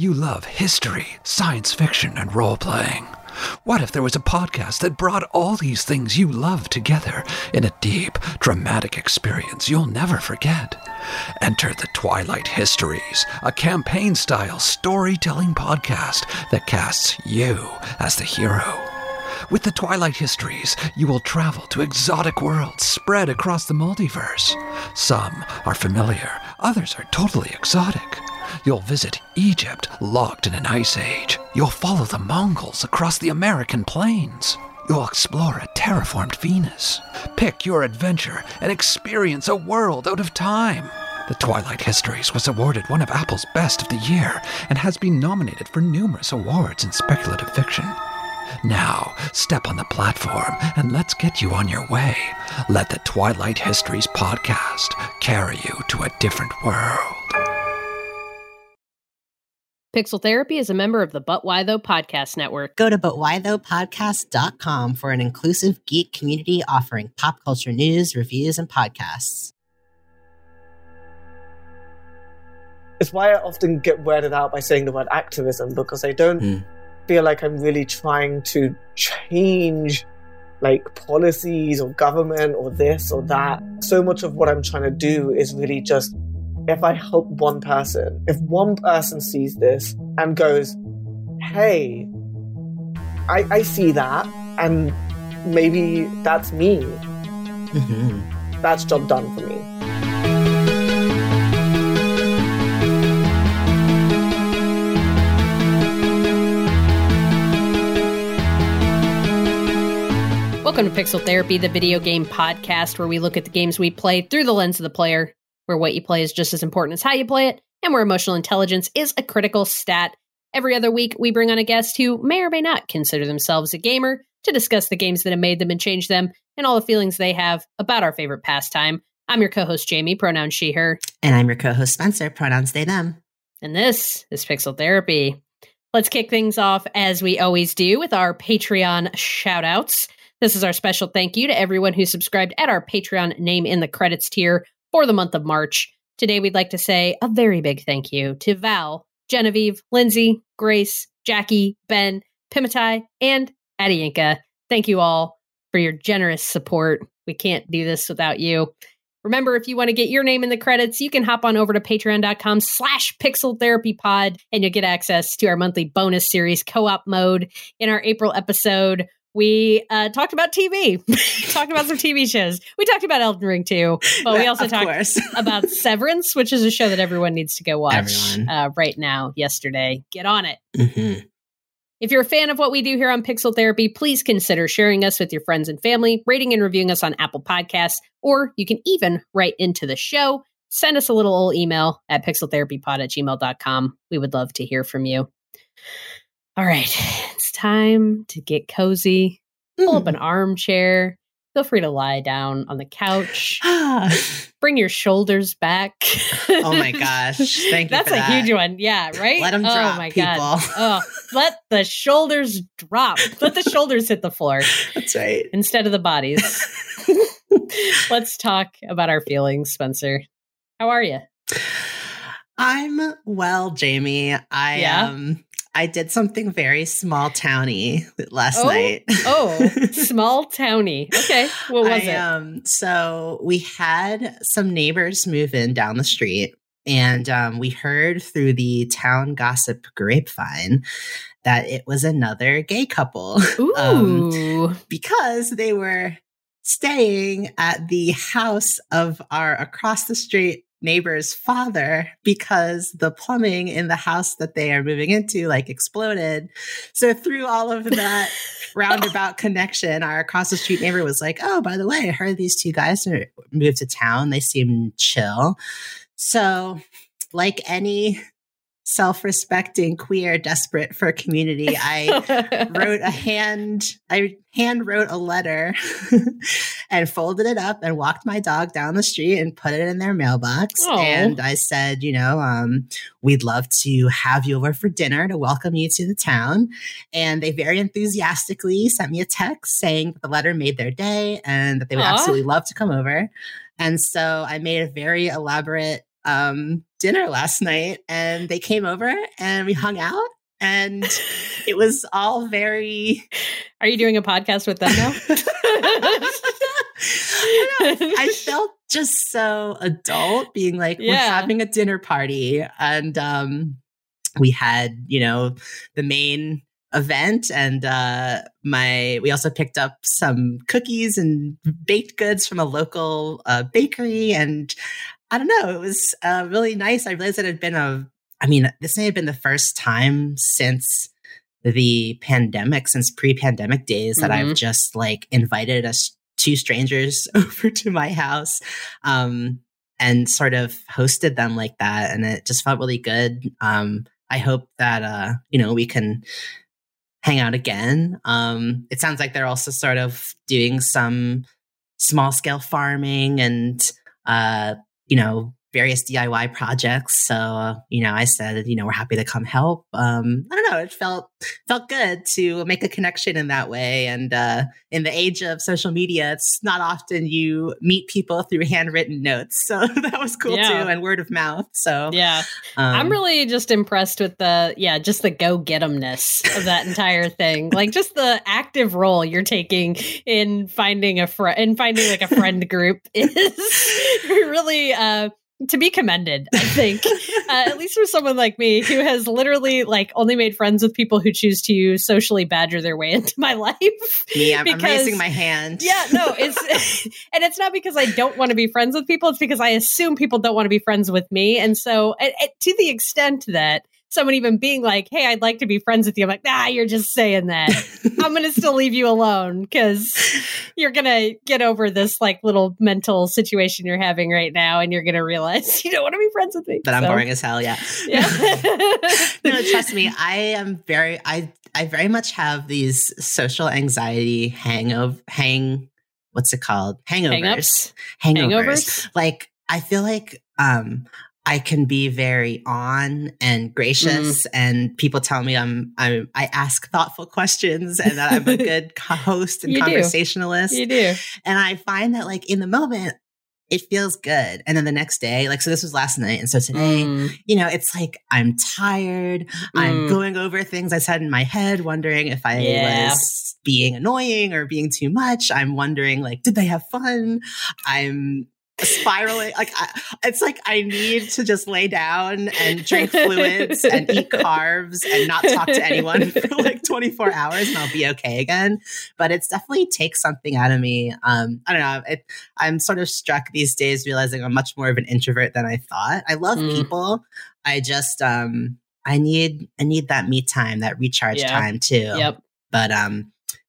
You love history, science fiction, and role-playing. What if there was a podcast that brought all these things you love together in a deep, dramatic experience you'll never forget? Enter the Twilight Histories, a campaign-style storytelling podcast that casts you as the hero. With the Twilight Histories, you will travel to exotic worlds spread across the multiverse. Some are familiar, others are totally exotic. You'll visit Egypt, locked in an ice age. You'll follow the Mongols across the American plains. You'll explore a terraformed Venus. Pick your adventure and experience a world out of time. The Twilight Histories was awarded one of Apple's Best of the Year and has been nominated for numerous awards in speculative fiction. Now, step on the platform and let's get you on your way. Let the Twilight Histories podcast carry you to a different world. Pixel Therapy is a member of the But Why Though Podcast Network. Go to butwhythoughpodcast.com for an inclusive geek community offering pop culture news, reviews, and podcasts. It's why I often get weirded out by saying the word activism, because I don't feel like I'm really trying to change like policies or government or this or that. So much of what I'm trying to do is really just, if I help one person, if one person sees this and goes, hey, I see that, and maybe that's me, that's job done for me. Welcome to Pixel Therapy, the video game podcast where we look at the games we play through the lens of the player, where what you play is just as important as how you play it, and where emotional intelligence is a critical stat. Every other week, we bring on a guest who may or may not consider themselves a gamer to discuss the games that have made them and changed them, and all the feelings they have about our favorite pastime. I'm your co-host, Jamie, pronouns she, her. And I'm your co-host, Spencer, pronouns they, them. And this is Pixel Therapy. Let's kick things off, as we always do, with our Patreon shout-outs. This is our special thank you to everyone who subscribed at our Patreon name in the credits tier for the month of March. Today, we'd like to say a very big thank you to Val, Genevieve, Lindsay, Grace, Jackie, Ben, Pimatai, and Adienka. Thank you all for your generous support. We can't do this without you. Remember, if you want to get your name in the credits, you can hop on over to patreon.com/pixeltherapypod, and you'll get access to our monthly bonus series co-op mode. In our April episode, we talked about TV, talked about some TV shows. We talked about Elden Ring 2, but we also talked about Severance, which is a show that everyone needs to go watch right now, yesterday. Get on it. If you're a fan of what we do here on Pixel Therapy, please consider sharing us with your friends and family, rating and reviewing us on Apple Podcasts, or you can even write into the show. Send us a little old email at pixeltherapypod@gmail.com. We would love to hear from you. All right, it's time to get cozy, pull up an armchair, feel free to lie down on the couch, bring your shoulders back. Oh my gosh, thank you That's for that. Huge one, yeah, right? Let them drop, my people. God. Oh, let the shoulders drop. Let the shoulders hit the floor. That's right. Instead of the bodies. Let's talk about our feelings, Spencer. How are you? I'm well, Jamie. I did something very small towny last night. Small towny. Okay. What was it? So we had some neighbors move in down the street, and we heard through the town gossip grapevine that it was another gay couple. Ooh. Because they were staying at the house of our across the street neighbor's father, because the plumbing in the house that they are moving into like exploded. So through all of that roundabout connection, our across the street neighbor was like, oh, by the way, I heard these two guys moved to town. They seem chill. So like any self-respecting queer desperate for community, I hand wrote a letter and folded it up and walked my dog down the street and put it in their mailbox. Aww. And I said, you know, we'd love to have you over for dinner to welcome you to the town. And they very enthusiastically sent me a text saying that the letter made their day and that they would absolutely love to come over. And so I made a very elaborate dinner last night, and they came over and we hung out, and it was all very... Are you doing a podcast with them now? I felt just so adult being like, yeah, we're having a dinner party, and we had, you know, the main event, and we also picked up some cookies and baked goods from a local bakery, and I don't know, it was really nice. I realized it had been this may have been the first time since the pandemic, since pre-pandemic days, that I've just like invited us two strangers over to my house and sort of hosted them like that, and it just felt really good. I hope that we can hang out again. It sounds like they're also sort of doing some small scale farming and various DIY projects. So, I said, we're happy to come help. I don't know. It felt good to make a connection in that way. And in the age of social media, it's not often you meet people through handwritten notes. So that was cool too. And word of mouth. So yeah, I'm really just impressed with just the go-get-'emness of that entire thing. Like just the active role you're taking in finding a friend group is really, to be commended, I think, at least for someone like me who has literally like only made friends with people who choose to socially badger their way into my life. Yeah, I'm raising my hand. Yeah, no, it's and it's not because I don't want to be friends with people. It's because I assume people don't want to be friends with me. And so to the extent that someone even being like, hey, I'd like to be friends with you, I'm like, nah, you're just saying that. I'm going to still leave you alone because you're going to get over this like little mental situation you're having right now. And you're going to realize you don't want to be friends with me. But I'm boring as hell. Yeah. No, trust me. I very much have these social anxiety hangovers. Hangovers. Like, I feel like, I can be very on and gracious, and people tell me I ask thoughtful questions and that I'm a good host and conversationalist. You do. And I find that like in the moment, it feels good. And then the next day, like, so this was last night. And so today, it's like, I'm tired. I'm going over things I said in my head, wondering if I was being annoying or being too much. I'm wondering like, did they have fun? I'm spiraling. Like it's like I need to just lay down and drink fluids and eat carbs and not talk to anyone for like 24 hours and I'll be okay again. But it's definitely takes something out of me. I don't know. I'm sort of struck these days realizing I'm much more of an introvert than I thought. I love people. I just I need that me time, that recharge time too. Yep. But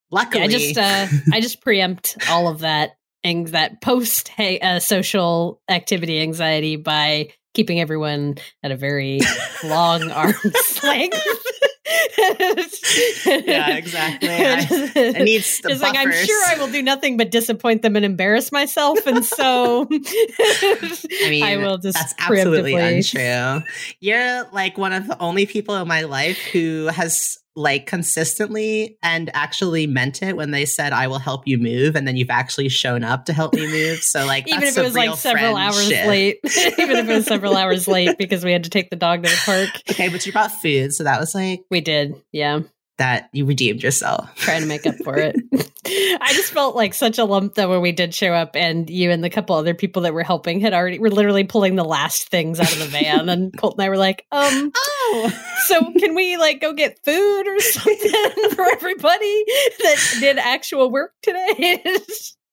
luckily, I just preempt all of that. And that post social activity anxiety by keeping everyone at a very long arm's length. Yeah, exactly. I need the buffers. Like, I'm sure I will do nothing but disappoint them and embarrass myself. And so I will just. That's absolutely untrue. You're like one of the only people in my life who has like consistently and actually meant it when they said, I will help you move. And then you've actually shown up to help me move. So like, even if it was like several hours late, because we had to take the dog to the park. Okay. But you brought food. So that was like, we did. Yeah. That you redeemed yourself. Trying to make up for it. I just felt like such a lump that when we did show up and you and the couple other people that were helping were literally pulling the last things out of the van. And Colt and I were like, so can we like go get food or something for everybody that did actual work today?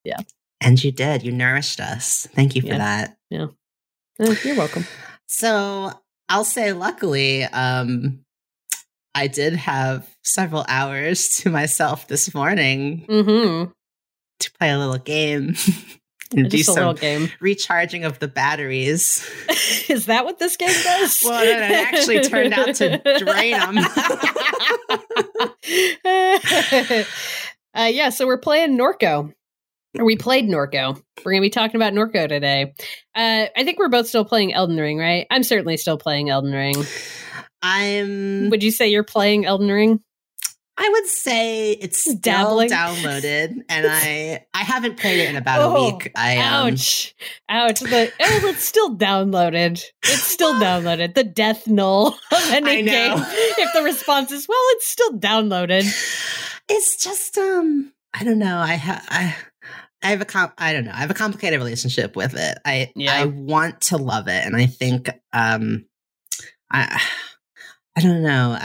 Yeah. And you did. You nourished us. Thank you for that. Yeah. Oh, you're welcome. So I'll say luckily, I did have several hours to myself this morning to play a little game and do some recharging of the batteries. Is that what this game does? Well, then it actually turned out to drain them. So we're playing Norco. We played Norco. We're going to be talking about Norco today. I think we're both still playing Elden Ring, right? I'm certainly still playing Elden Ring. Would you say you're playing Elden Ring? I would say it's still downloaded, and I haven't played it in about a week. Ouch! It's still downloaded. It's still downloaded. The death knell of any game. If the response is, well, it's still downloaded. It's just I don't know. I have a complicated relationship with it. I want to love it, and I think I don't know.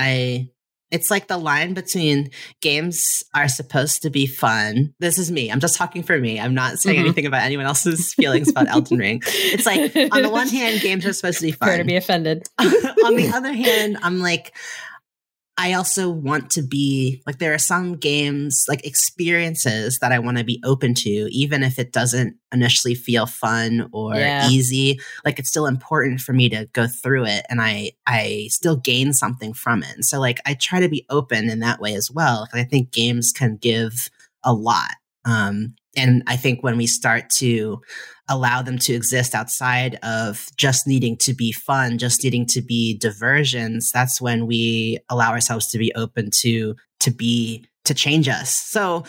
It's like the line between games are supposed to be fun. This is me. I'm just talking for me. I'm not saying anything about anyone else's feelings about Elden Ring. It's like, on the one hand, games are supposed to be fun. Fair to be offended. On the other hand, I'm like, I also want to be, like, there are some games, like experiences that I want to be open to, even if it doesn't initially feel fun or easy. Like, it's still important for me to go through it, and I still gain something from it. And so, like, I try to be open in that way as well. Like, I think games can give a lot. And I think when we start to allow them to exist outside of just needing to be fun, just needing to be diversions, that's when we allow ourselves to be open to change us. So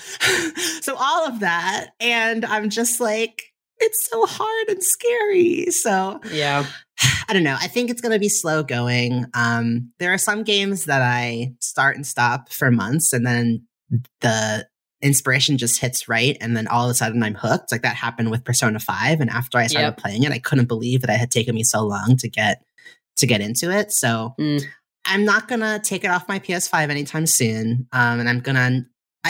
all of that. And I'm just like, it's so hard and scary. So yeah, I don't know. I think it's going to be slow going. There are some games that I start and stop for months, and then the inspiration just hits right, and then all of a sudden I'm hooked. Like, that happened with Persona 5, and after I started playing it, I couldn't believe that it had taken me so long to get into it. So I'm not gonna take it off my PS5 anytime soon, and I'm gonna.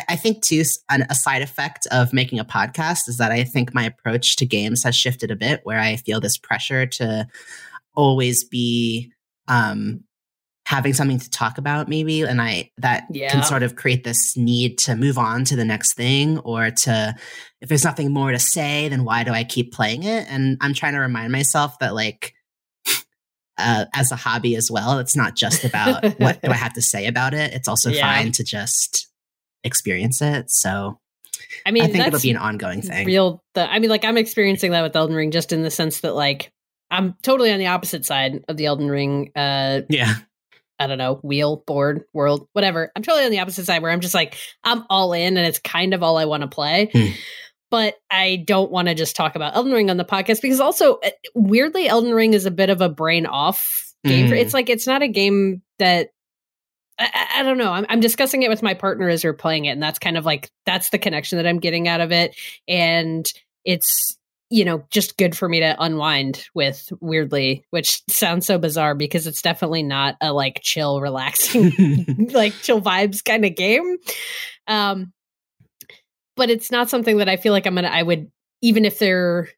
I think too, a side effect of making a podcast is that I think my approach to games has shifted a bit, where I feel this pressure to always be having something to talk about, maybe, and that can sort of create this need to move on to the next thing, or to, if there's nothing more to say, then why do I keep playing it? And I'm trying to remind myself that, like, as a hobby as well, it's not just about what do I have to say about it. It's also fine to just experience it. So I mean, I think it'll be an ongoing thing. I'm experiencing that with Elden Ring, just in the sense that, like, I'm totally on the opposite side of the Elden Ring. I don't know, world, whatever. I'm totally on the opposite side, where I'm just like, I'm all in, and it's kind of all I want to play. But I don't want to just talk about Elden Ring on the podcast, because also, weirdly, Elden Ring is a bit of a brain off game. It's like, it's not a game that, I don't know. I'm discussing it with my partner as we're playing it, and that's kind of like, that's the connection that I'm getting out of it. And it's, you know, just good for me to unwind with, weirdly, which sounds so bizarre, because it's definitely not a, like, chill, relaxing, like, chill vibes kind of game. But it's not something that I feel like I would, even if there's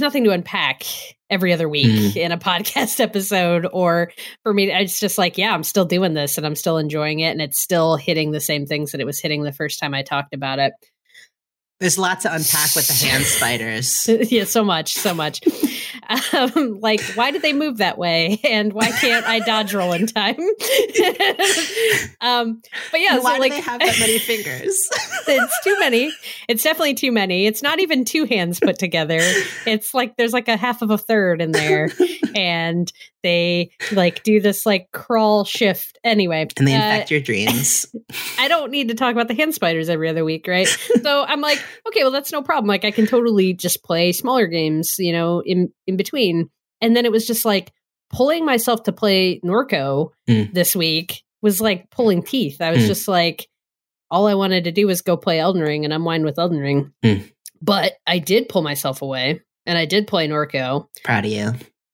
nothing to unpack every other week in a podcast episode, or for me, it's just like, yeah, I'm still doing this, and I'm still enjoying it, and it's still hitting the same things that it was hitting the first time I talked about it. There's a lot to unpack with the hand spiders. Yeah, so much. Like, why did they move that way? And why can't I dodge roll in time? But yeah, why so, like, do they have that many fingers? It's too many. It's definitely too many. It's not even two hands put together. It's like, there's like a half of a third in there. And they, like, do this, like, crawl shift anyway. And they infect your dreams. I don't need to talk about the hand spiders every other week, right? So I'm like, okay, well, that's no problem. Like, I can totally just play smaller games, you know, in between. And then it was just like, pulling myself to play Norco this week was like pulling teeth. I was just like, all I wanted to do was go play Elden Ring and unwind with Elden Ring. But I did pull myself away, and I did play Norco. Proud of you.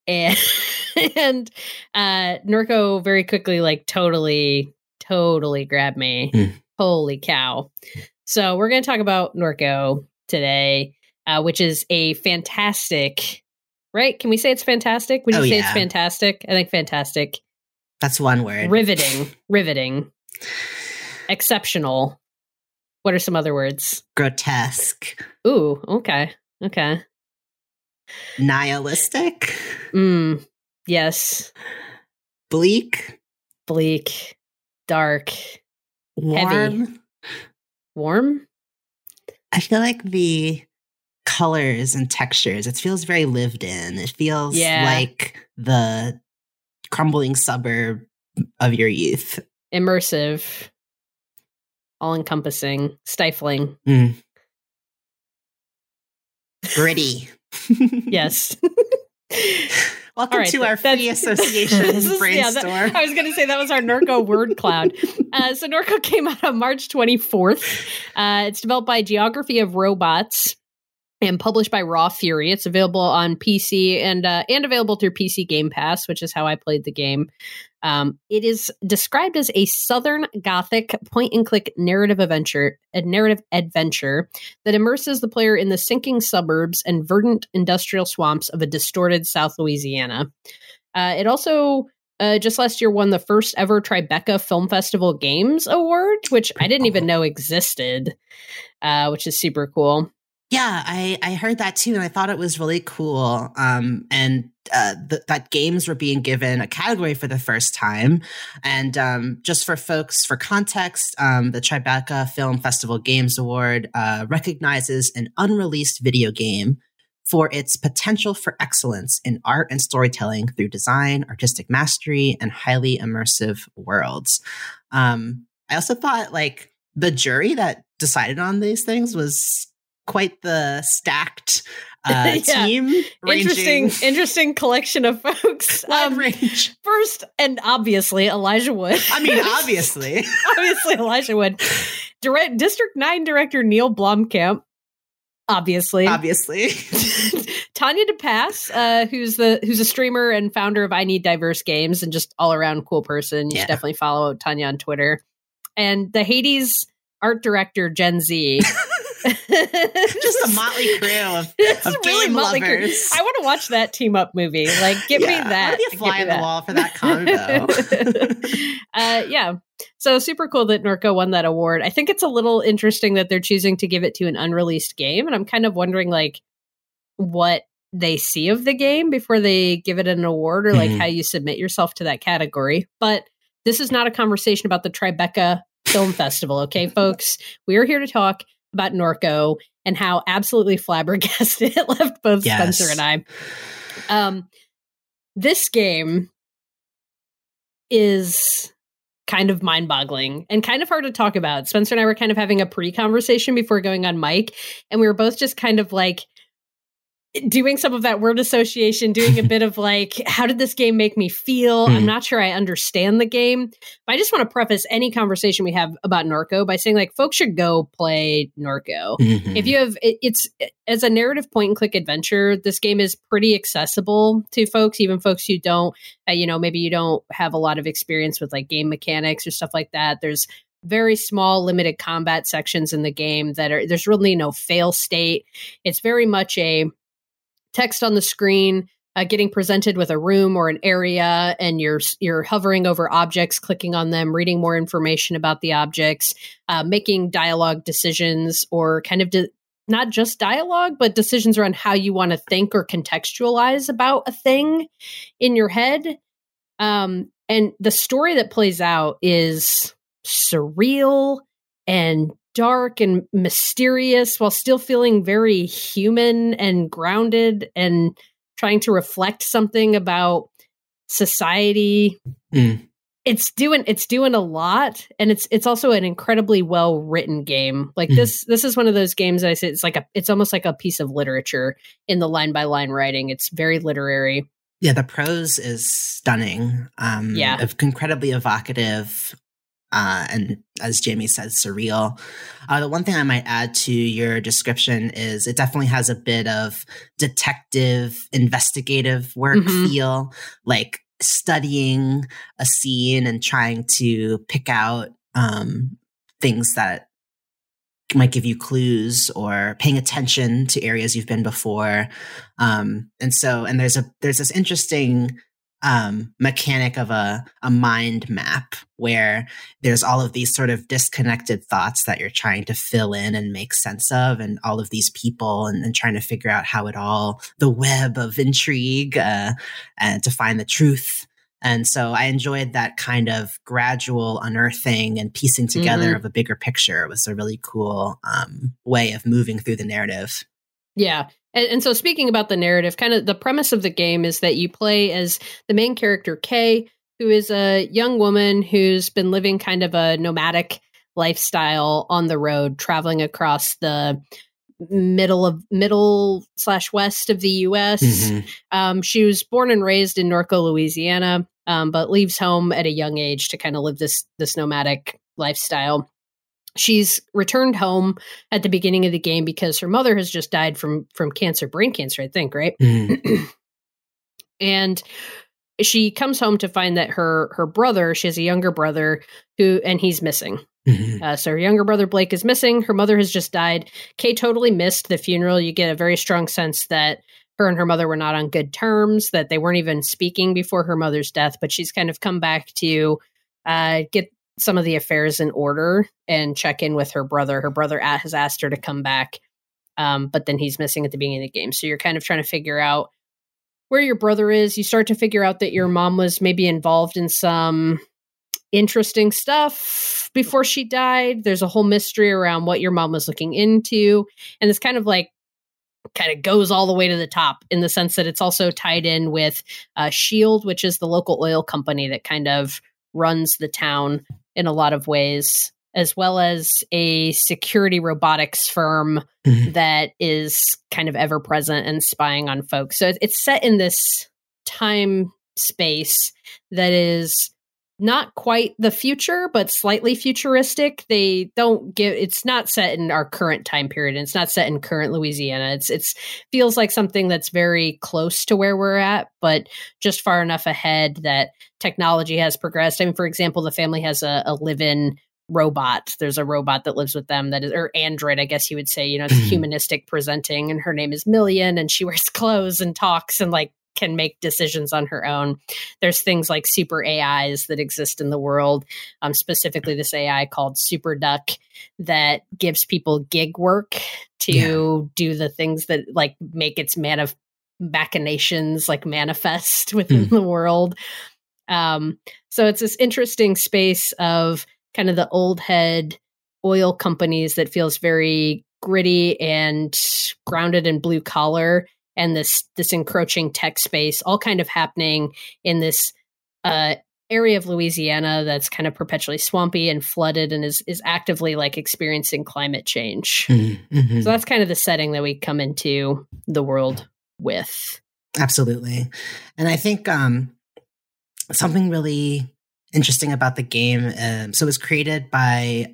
And Norco very quickly, like, totally grabbed me. Holy cow. So we're going to talk about Norco today, which is a fantastic, right? Can we say it's fantastic? Would you say it's fantastic? I think fantastic. That's one word. Riveting. Exceptional. What are some other words? Grotesque. Ooh, okay. Nihilistic. Yes. Bleak. Dark. Warm. I feel like the colors and textures, it feels very lived in. It feels like the crumbling suburb of your youth. Immersive. all-encompassing, stifling. Mm. Gritty. Yes. Welcome to our free association brainstorm. Yeah, I was going to say that was our Norco word cloud. So Norco came out on March 24th. It's developed by Geography of Robots and published by Raw Fury. It's available on PC and available through PC Game Pass, which is how I played the game. It is described as a Southern Gothic point-and-click narrative adventure that immerses the player in the sinking suburbs and verdant industrial swamps of a distorted South Louisiana. It also just last year won the first ever Tribeca Film Festival Games Award, which I didn't even know existed, which is super cool. Yeah, I heard that too, and I thought it was really cool. That games were being given a category for the first time. And just for folks, for context, the Tribeca Film Festival Games Award recognizes an unreleased video game for its potential for excellence in art and storytelling through design, artistic mastery, and highly immersive worlds. I also thought like the jury that decided on these things was quite the stacked team. Interesting collection of folks. First and obviously Elijah Wood. Obviously Elijah Wood. District 9 director Neil Blomkamp. Obviously. Tanya DePass, who's a streamer and founder of I Need Diverse Games and just all around cool person. You should definitely follow Tanya on Twitter. And the Hades art director Gen Z. Just a motley crew of really game lovers. Crew. I want to watch that team up movie. Like, give me that. I want to be a fly on the wall for that combo. So super cool that Norco won that award. I think it's a little interesting that they're choosing to give it to an unreleased game, and I'm kind of wondering like what they see of the game before they give it an award, or like how you submit yourself to that category. But this is not a conversation about the Tribeca Film Festival, okay, folks? We are here to talk about Norco and how absolutely flabbergasted it left both Spencer and I. This game is kind of mind-boggling and kind of hard to talk about. Spencer and I were kind of having a pre-conversation before going on mic, and we were both just kind of like doing some of that word association, doing a bit of like, how did this game make me feel? I'm not sure I understand the game, but I just want to preface any conversation we have about Norco by saying like, folks should go play Norco. If you have, it's as a narrative point and click adventure, this game is pretty accessible to folks, even folks who don't, maybe you don't have a lot of experience with like game mechanics or stuff like that. There's very small limited combat sections in the game there's really no fail state. It's very much a text on the screen, getting presented with a room or an area, and you're hovering over objects, clicking on them, reading more information about the objects, making dialogue decisions, or kind of not just dialogue, but decisions around how you want to think or contextualize about a thing in your head. And the story that plays out is surreal and dark and mysterious while still feeling very human and grounded and trying to reflect something about society. It's doing a lot, and it's also an incredibly well written game. Like this is one of those games that I say it's almost like a piece of literature in the line by line writing. It's very literary. Yeah, the prose is stunning. Incredibly evocative. And as Jamie said, surreal. The one thing I might add to your description is it definitely has a bit of detective, investigative work feel, like studying a scene and trying to pick out things that might give you clues, or paying attention to areas you've been before. And there's this interesting mechanic of a mind map where there's all of these sort of disconnected thoughts that you're trying to fill in and make sense of, and all of these people, and trying to figure out how it all, the web of intrigue, and to find the truth. And so I enjoyed that kind of gradual unearthing and piecing together of a bigger picture. It was a really cool way of moving through the narrative. Yeah. And so speaking about the narrative, kind of the premise of the game is that you play as the main character, Kay, who is a young woman who's been living kind of a nomadic lifestyle on the road, traveling across the middle/west of the U.S. Mm-hmm. She was born and raised in Norco, Louisiana, but leaves home at a young age to kind of live this nomadic lifestyle. She's returned home at the beginning of the game because her mother has just died from cancer, brain cancer, I think, right? Mm. And she comes home to find that her brother, she has a younger brother, and he's missing. Mm-hmm. So her younger brother, Blake, is missing. Her mother has just died. Kay totally missed the funeral. You get a very strong sense that her and her mother were not on good terms, that they weren't even speaking before her mother's death, but she's kind of come back to get some of the affairs in order and check in with her brother. Her brother has asked her to come back, but then he's missing at the beginning of the game. So you're kind of trying to figure out where your brother is. You start to figure out that your mom was maybe involved in some interesting stuff before she died. There's a whole mystery around what your mom was looking into. And it's kind of goes all the way to the top in the sense that it's also tied in with Shield, which is the local oil company that kind of runs the town in a lot of ways, as well as a security robotics firm mm-hmm. that is kind of ever present and spying on folks. So it's set in this time space that is not quite the future, but slightly futuristic. They don't give, it's not set in our current time period, and it's not set in current Louisiana. It's feels like something that's very close to where we're at, but just far enough ahead that technology has progressed. I mean, for example, the family has a live-in robot. There's a robot that lives with them that is, or android, I guess you would say, you know, it's humanistic presenting, and her name is Million, and she wears clothes and talks and can make decisions on her own. There's things like super AIs that exist in the world, specifically this AI called Super Duck that gives people gig work to do the things that make its machinations manifest within the world. So it's this interesting space of kind of the old head oil companies that feels very gritty and grounded in blue collar, and this encroaching tech space, all kind of happening in this area of Louisiana that's kind of perpetually swampy and flooded and is actively experiencing climate change. Mm-hmm. So that's kind of the setting that we come into the world with. Absolutely. And I think something really interesting about the game. So it was created by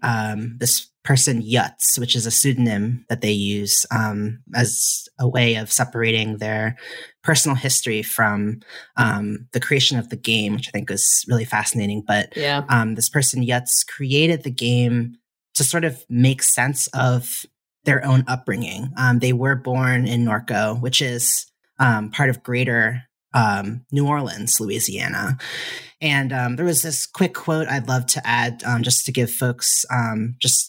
this person Yutz, which is a pseudonym that they use as a way of separating their personal history from the creation of the game, which I think was really fascinating. But this person Yutz created the game to sort of make sense of their own upbringing. They were born in Norco, which is part of greater New Orleans, Louisiana. And there was this quick quote I'd love to add just to give folks just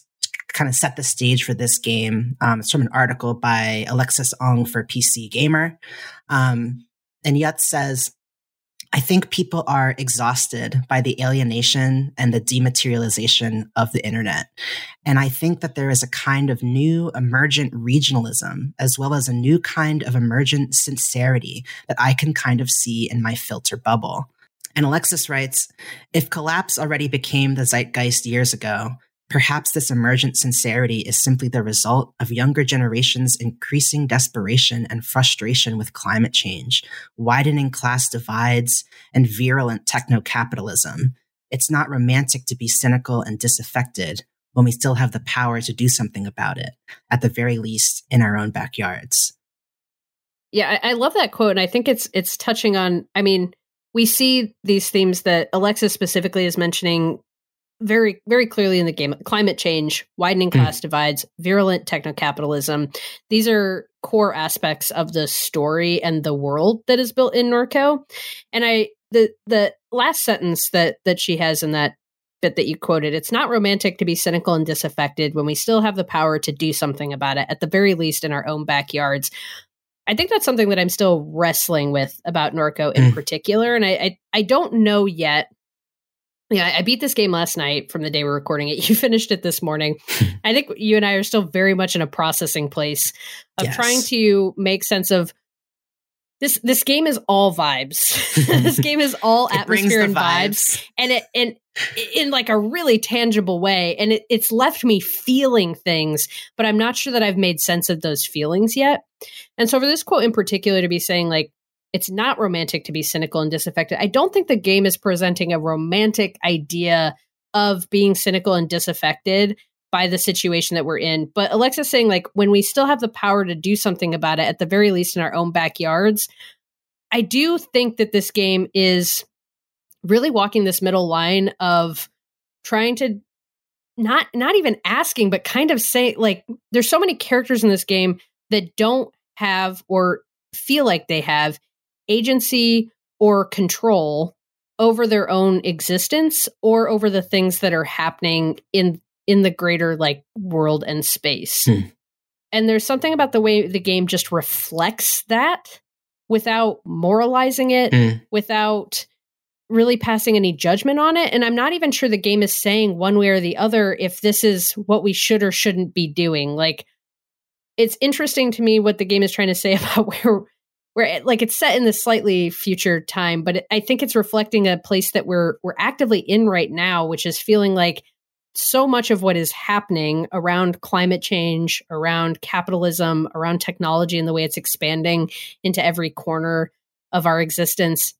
kind of set the stage for this game. It's from an article by Alexis Ong for PC Gamer. And Yutz says, "I think people are exhausted by the alienation and the dematerialization of the internet. And I think that there is a kind of new emergent regionalism, as well as a new kind of emergent sincerity that I can kind of see in my filter bubble." And Alexis writes, "If collapse already became the zeitgeist years ago, perhaps this emergent sincerity is simply the result of younger generations' increasing desperation and frustration with climate change, widening class divides, and virulent techno-capitalism. It's not romantic to be cynical and disaffected when we still have the power to do something about it, at the very least in our own backyards." Yeah, I love that quote. And I think it's touching on, I mean, we see these themes that Alexis specifically is mentioning very, very clearly in the game: climate change, widening class divides, virulent techno-capitalism. These are core aspects of the story and the world that is built in Norco. And the last sentence that she has in that bit that you quoted, "It's not romantic to be cynical and disaffected when we still have the power to do something about it, at the very least in our own backyards." I think that's something that I'm still wrestling with about Norco in particular. And I don't know yet. Yeah, I beat this game last night from the day we're recording it. You finished it this morning. I think you and I are still very much in a processing place of trying to make sense of This game is all vibes. This game is all atmosphere and vibes. And it in like a really tangible way. And it's left me feeling things, but I'm not sure that I've made sense of those feelings yet. And so for this quote in particular to be saying like, it's not romantic to be cynical and disaffected. I don't think the game is presenting a romantic idea of being cynical and disaffected by the situation that we're in. But Alexa's saying, like, when we still have the power to do something about it, at the very least in our own backyards, I do think that this game is really walking this middle line of trying to not even asking, but kind of say, like, there's so many characters in this game that don't have or feel like they have agency or control over their own existence or over the things that are happening in the greater like world and space. And there's something about the way the game just reflects that without moralizing it, without really passing any judgment on it. And I'm not even sure the game is saying one way or the other if this is what we should or shouldn't be doing. Like, it's interesting to me what the game is trying to say about where like it's set in this slightly future time, but I think it's reflecting a place that we're actively in right now, which is feeling like so much of what is happening around climate change, around capitalism, around technology and the way it's expanding into every corner of our existence,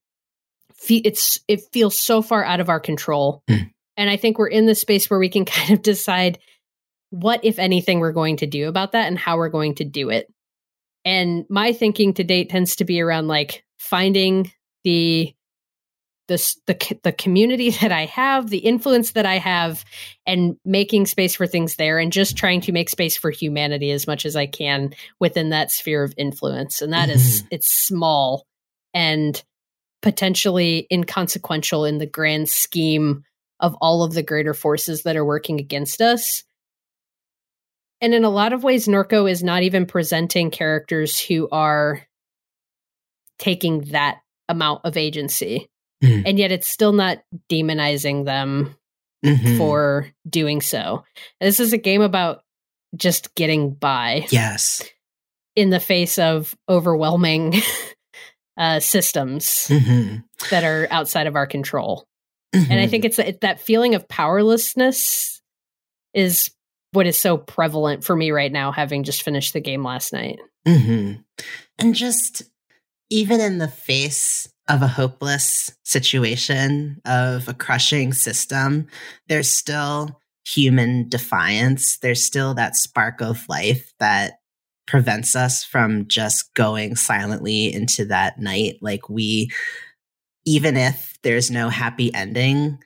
it feels so far out of our control. And I think we're in this space where we can kind of decide what, if anything, we're going to do about that and how we're going to do it. And my thinking to date tends to be around like finding the community that I have, the influence that I have, and making space for things there, and just trying to make space for humanity as much as I can within that sphere of influence. And that is, it's small and potentially inconsequential in the grand scheme of all of the greater forces that are working against us. And in a lot of ways, Norco is not even presenting characters who are taking that amount of agency. And yet it's still not demonizing them for doing so. This is a game about just getting by. Yes. In the face of overwhelming systems that are outside of our control. And I think it's that feeling of powerlessness is what is so prevalent for me right now, having just finished the game last night. And just even in the face of a hopeless situation, of a crushing system, there's still human defiance. There's still that spark of life that prevents us from just going silently into that night. Like, even if there's no happy ending,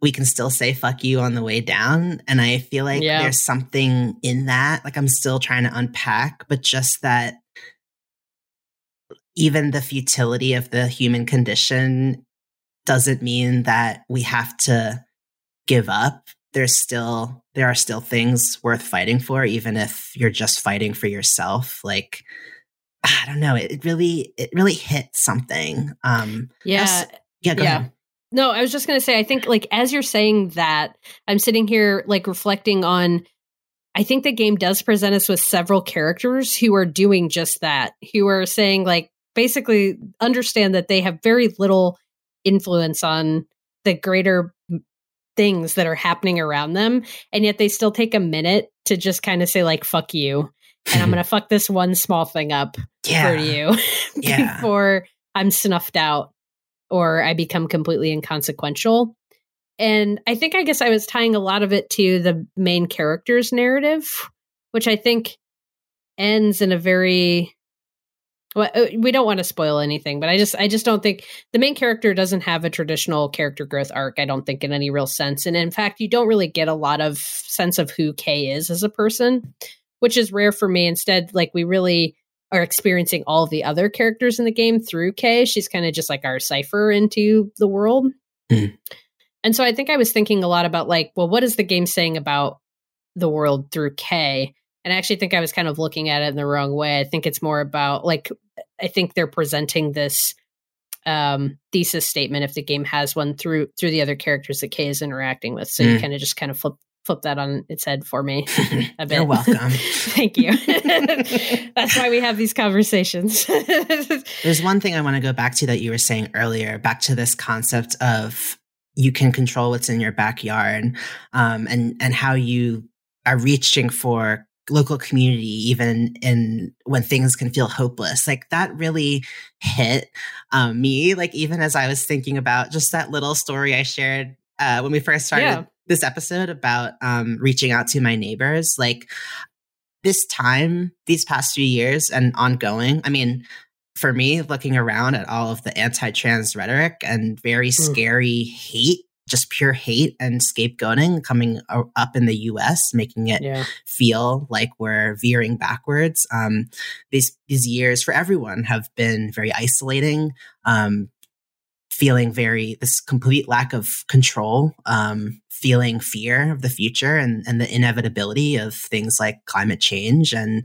we can still say fuck you on the way down. And I feel like there's something in that, like, I'm still trying to unpack, but just that even the futility of the human condition doesn't mean that we have to give up. There are still things worth fighting for, even if you're just fighting for yourself. Like, I don't know. It really hit something. Go ahead. No, I was just going to say, I think, like, as you're saying that, I'm sitting here, like, reflecting on, I think the game does present us with several characters who are doing just that, who are saying, like, basically understand that they have very little influence on the greater things that are happening around them. And yet they still take a minute to just kind of say, like, fuck you. And I'm going to fuck this one small thing up for you before I'm snuffed out or I become completely inconsequential. And I think, I guess I was tying a lot of it to the main character's narrative, which I think ends in a very, well, we don't want to spoil anything, but I just don't think the main character doesn't have a traditional character growth arc, I don't think, in any real sense. And in fact, you don't really get a lot of sense of who Kay is as a person, which is rare for me. Instead, like, we really are experiencing all the other characters in the game through Kay. She's kind of just like our cipher into the world. And so I think I was thinking a lot about, like, well, what is the game saying about the world through Kay? And I actually think I was kind of looking at it in the wrong way. I think it's more about, like, I think they're presenting this thesis statement, if the game has one, through the other characters that Kay is interacting with. So you kind of just kind of flip flip that on its head for me a bit. You're welcome. Thank you. That's why we have these conversations. There's one thing I want to go back to that you were saying earlier, back to this concept of you can control what's in your backyard, and how you are reaching for local community, even in when things can feel hopeless. Like that really hit me, like even as I was thinking about just that little story I shared when we first started this episode about reaching out to my neighbors. Like this time, these past few years and ongoing, I mean, for me, looking around at all of the anti-trans rhetoric and very scary hate, just pure hate and scapegoating coming up in the U.S., making it feel like we're veering backwards. These years for everyone have been very isolating, feeling this complete lack of control, feeling fear of the future and the inevitability of things like climate change and,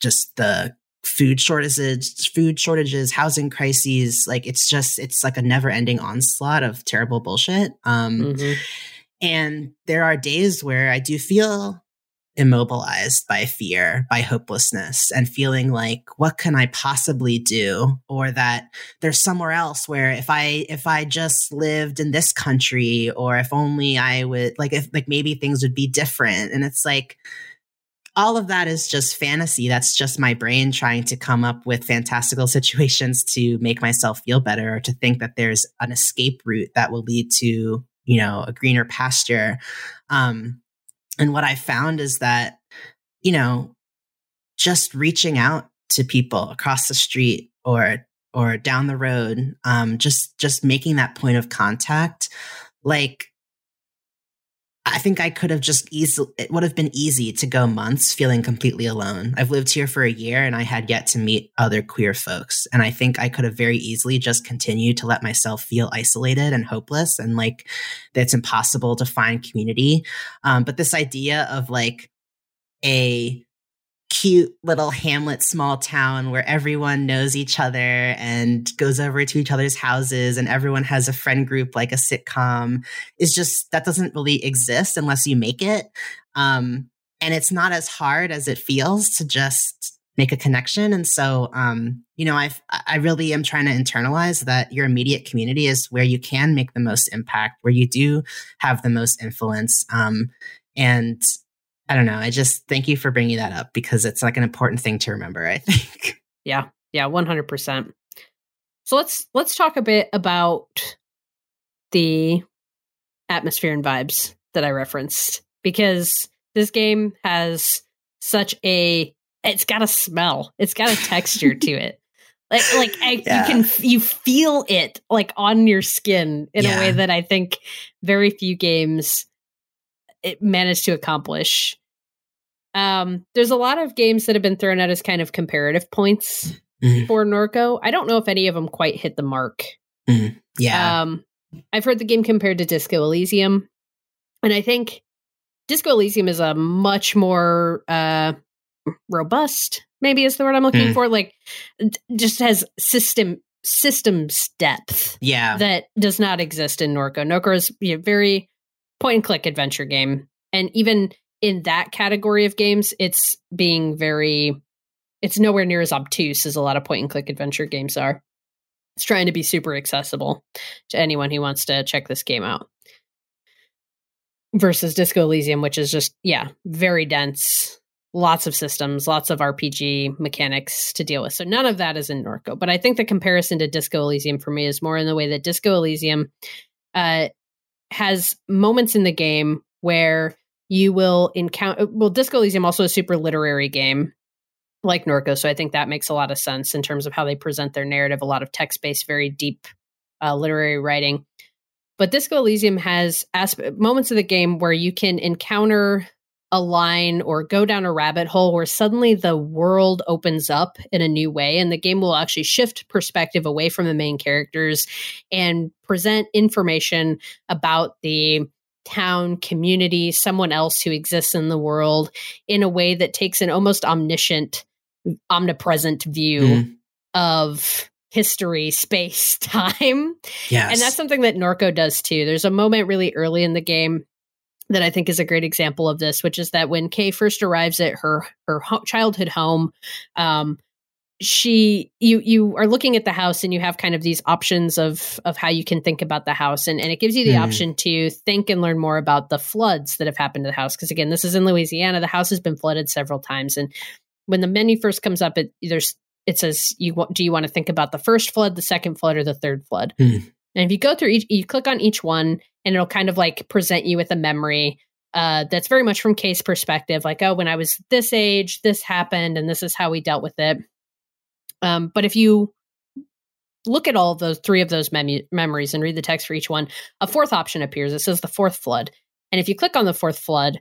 just the food shortages, housing crises. Like it's like a never ending onslaught of terrible bullshit. And there are days where I do feel immobilized by fear, by hopelessness, and feeling like, what can I possibly do? Or that there's somewhere else where if I just lived in this country, or if only I would maybe things would be different. And it's like, all of that is just fantasy. That's just my brain trying to come up with fantastical situations to make myself feel better, or to think that there's an escape route that will lead to, a greener pasture. And what I found is that, just reaching out to people across the street or down the road, just making that point of contact, like, I think I could have it would have been easy to go months feeling completely alone. I've lived here for a year and I had yet to meet other queer folks. And I think I could have very easily just continued to let myself feel isolated and hopeless and like that it's impossible to find community. But this idea of like a cute little hamlet small town where everyone knows each other and goes over to each other's houses and everyone has a friend group like a sitcom is just, that doesn't really exist unless you make it. And it's not as hard as it feels to just make a connection. And so, I really am trying to internalize that your immediate community is where you can make the most impact, where you do have the most influence. And I don't know. I just thank you for bringing that up because it's like an important thing to remember, I think. Yeah. Yeah. 100%. So let's talk a bit about the atmosphere and vibes that I referenced, because this game has it's got a smell. It's got a texture to it. You feel it like on your skin in a way that I think very few games it managed to accomplish. There's a lot of games that have been thrown out as kind of comparative points for Norco. I don't know if any of them quite hit the mark. I've heard the game compared to Disco Elysium, and I think Disco Elysium is a much more robust, maybe is the word I'm looking for. Like, just has systems depth that does not exist in Norco. Norco is very point-and-click adventure game. And even in that category of games, it's being it's nowhere near as obtuse as a lot of point-and-click adventure games are. It's trying to be super accessible to anyone who wants to check this game out. Versus Disco Elysium, which is just, very dense. Lots of systems, lots of RPG mechanics to deal with. So none of that is in Norco. But I think the comparison to Disco Elysium for me is more in the way that Disco Elysium has moments in the game where you will encounter. Well, Disco Elysium also a super literary game like Norco. So I think that makes a lot of sense in terms of how they present their narrative, a lot of text-based, very deep literary writing. But Disco Elysium has moments of the game where you can encounter a line or go down a rabbit hole where suddenly the world opens up in a new way, and the game will actually shift perspective away from the main characters and present information about the town, community, someone else who exists in the world in a way that takes an almost omniscient, omnipresent view of history, space, time. Yes. And that's something that Norco does too. There's a moment really early in the game that I think is a great example of this, which is that when Kay first arrives at her childhood home, you are looking at the house and you have kind of these options of how you can think about the house. And it gives you the option to think and learn more about the floods that have happened to the house. Because again, this is in Louisiana. The house has been flooded several times. And when the menu first comes up, it says, do you want to think about the first flood, the second flood, or the third flood? Mm. And if you go through you click on each one, and it'll kind of like present you with a memory that's very much from Kay's perspective. Like, oh, when I was this age, this happened, and this is how we dealt with it. But if you look at all those three of those memories and read the text for each one, a fourth option appears. It says the fourth flood. And if you click on the fourth flood,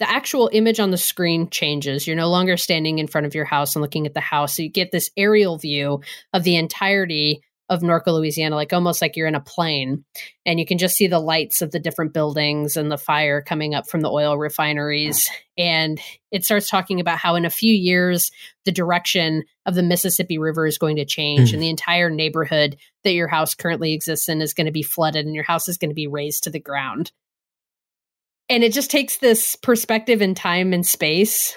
the actual image on the screen changes. You're no longer standing in front of your house and looking at the house. So you get this aerial view of the entirety of Norco, Louisiana, like almost like you're in a plane, and you can just see the lights of the different buildings and the fire coming up from the oil refineries. And it starts talking about how in a few years, the direction of the Mississippi River is going to change and the entire neighborhood that your house currently exists in is going to be flooded and your house is going to be razed to the ground. And it just takes this perspective in time and space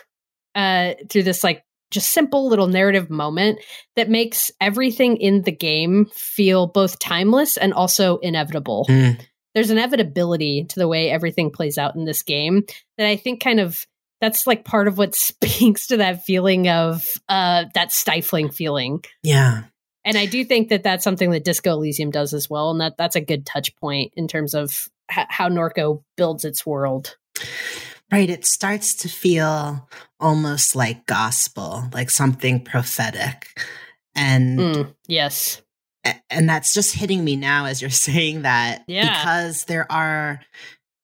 through this like just simple little narrative moment that makes everything in the game feel both timeless and also inevitable. There's an inevitability to the way everything plays out in this game that I think kind of that's like part of what speaks to that feeling of that stifling feeling. Yeah. And I do think that that's something that Disco Elysium does as well. And that's a good touch point in terms of how Norco builds its world. Right. It starts to feel almost like gospel, like something prophetic. And yes. And that's just hitting me now as you're saying that, because there are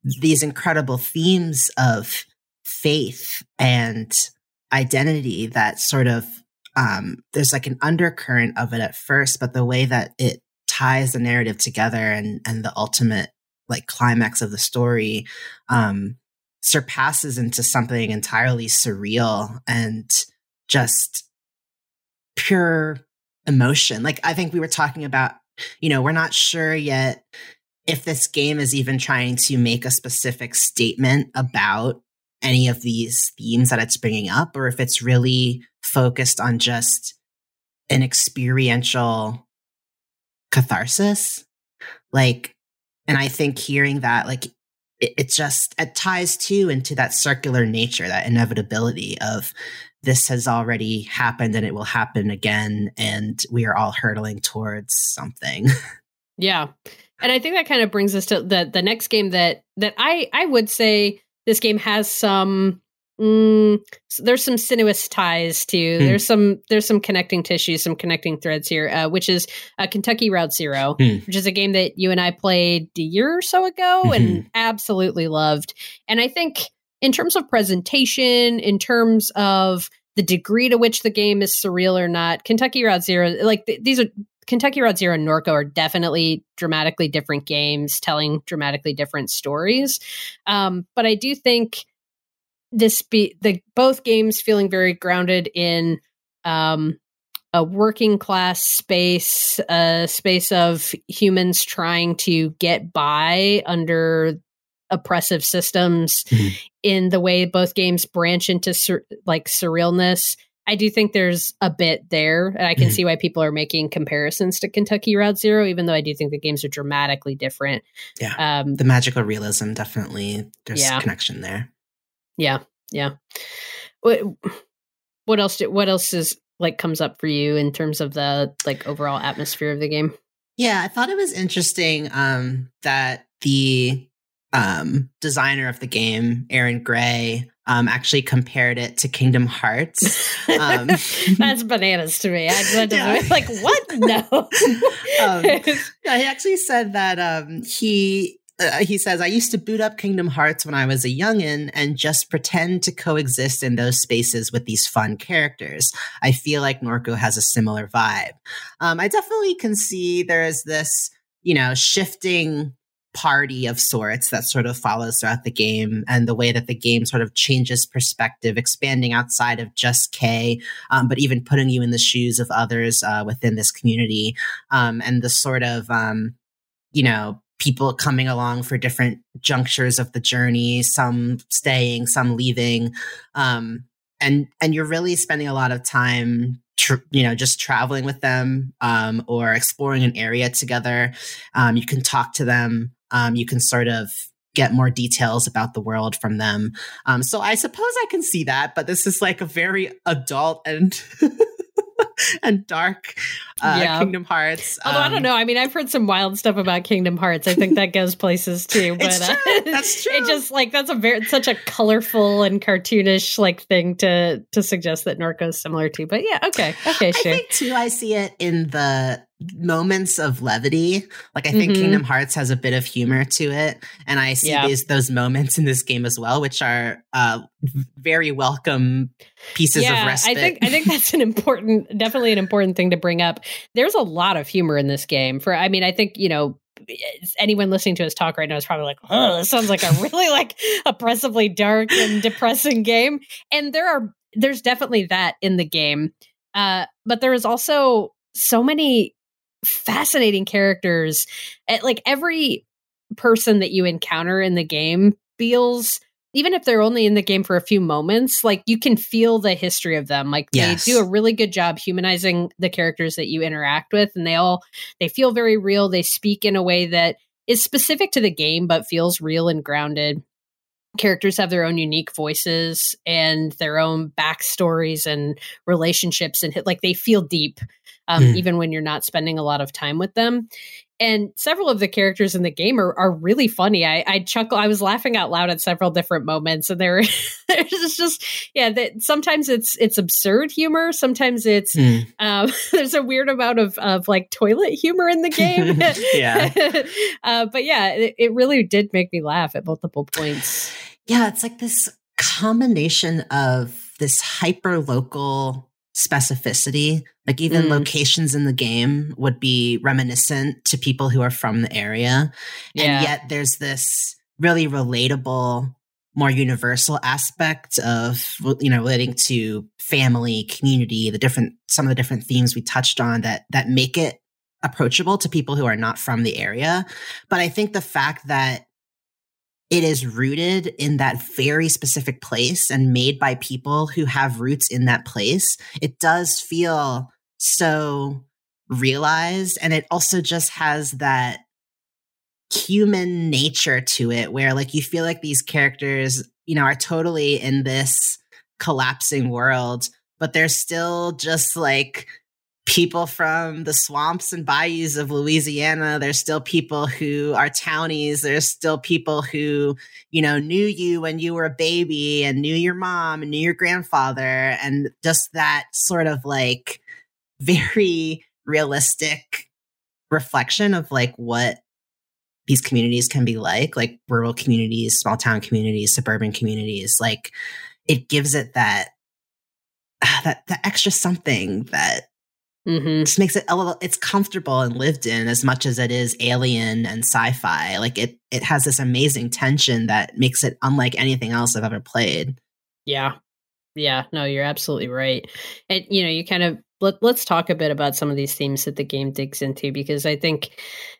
these incredible themes of faith and identity that sort of there's like an undercurrent of it at first, but the way that it ties the narrative together and the ultimate like climax of the story, surpasses into something entirely surreal and just pure emotion. Like I think we were talking about, you know, we're not sure yet if this game is even trying to make a specific statement about any of these themes that it's bringing up, or if it's really focused on just an experiential catharsis. Like, and I think hearing that, like, it ties too into that circular nature, that inevitability of this has already happened and it will happen again. And we are all hurtling towards something. Yeah. And I think that kind of brings us to the next game that I would say this game has some, there's some sinuous ties to, there's some connecting tissues, some connecting threads here, which is Kentucky Route Zero, which is a game that you and I played a year or so ago and absolutely loved. And I think in terms of presentation, in terms of the degree to which the game is surreal or not, Kentucky Route Zero, like these are Kentucky Route Zero and Norco are definitely dramatically different games telling dramatically different stories. But I do think both games feeling very grounded in a working class space, a space of humans trying to get by under oppressive systems in the way both games branch into surrealness. I do think there's a bit there, and I can see why people are making comparisons to Kentucky Route Zero, even though I do think the games are dramatically different. Yeah, the magical realism, definitely. There's a connection there. Yeah. Yeah. What else is like comes up for you in terms of the like overall atmosphere of the game? Yeah. I thought it was interesting that the designer of the game, Aaron Gray, actually compared it to Kingdom Hearts. That's bananas to me. I was like, what? No. He actually said that he says, I used to boot up Kingdom Hearts when I was a youngin' and just pretend to coexist in those spaces with these fun characters. I feel like Norco has a similar vibe. I definitely can see there's this, you know, shifting party of sorts that sort of follows throughout the game, and the way that the game sort of changes perspective, expanding outside of just Kay, but even putting you in the shoes of others within this community, and the sort of, you know, people coming along for different junctures of the journey, some staying, some leaving. And you're really spending a lot of time, just traveling with them, or exploring an area together. You can talk to them. You can sort of get more details about the world from them. So I suppose I can see that, but this is like a very adult and and dark Kingdom Hearts. Although I don't know. I mean, I've heard some wild stuff about Kingdom Hearts. I think that goes places too. But it's true. That's true. It just like such a colorful and cartoonish like thing to suggest that Norco is similar to. But yeah, okay, sure. I think too, I see it in the moments of levity. Like I think Kingdom Hearts has a bit of humor to it, and I see those moments in this game as well, which are very welcome pieces of respite. I think that's definitely an important thing to bring up. There's a lot of humor in this game. I think anyone listening to us talk right now is probably like, oh, this sounds like a really like oppressively dark and depressing game. And there's definitely that in the game, but there is also so many fascinating characters. Like every person that you encounter in the game feels, even if they're only in the game for a few moments, like you can feel the history of them. Like they do a really good job humanizing the characters that you interact with, and they feel very real. They speak in a way that is specific to the game but feels real and grounded. Characters have their own unique voices and their own backstories and relationships, and like they feel deep. Even when you're not spending a lot of time with them. And several of the characters in the game are really funny. I chuckle. I was laughing out loud at several different moments, and sometimes it's absurd humor. Sometimes it's there's a weird amount of like toilet humor in the game. But yeah, it really did make me laugh at multiple points. Yeah, it's like this combination of this hyper-local specificity, like even locations in the game would be reminiscent to people who are from the area, and yet there's this really relatable, more universal aspect of relating to family, community, some of the different themes we touched on that make it approachable to people who are not from the area. But I think the fact that it is rooted in that very specific place and made by people who have roots in that place, it does feel so realized. And it also just has that human nature to it where like you feel like these characters, are totally in this collapsing world, but they're still just like people from the swamps and bayous of Louisiana. There's still people who are townies. There's still people who, knew you when you were a baby and knew your mom and knew your grandfather. And just that sort of like very realistic reflection of like what these communities can be like rural communities, small town communities, suburban communities. Like it gives it that extra something that just makes it it's comfortable and lived in as much as it is alien and sci-fi. Like it has this amazing tension that makes it unlike anything else I've ever played. Yeah. No, you're absolutely right. And you kind of let's talk a bit about some of these themes that the game digs into, because I think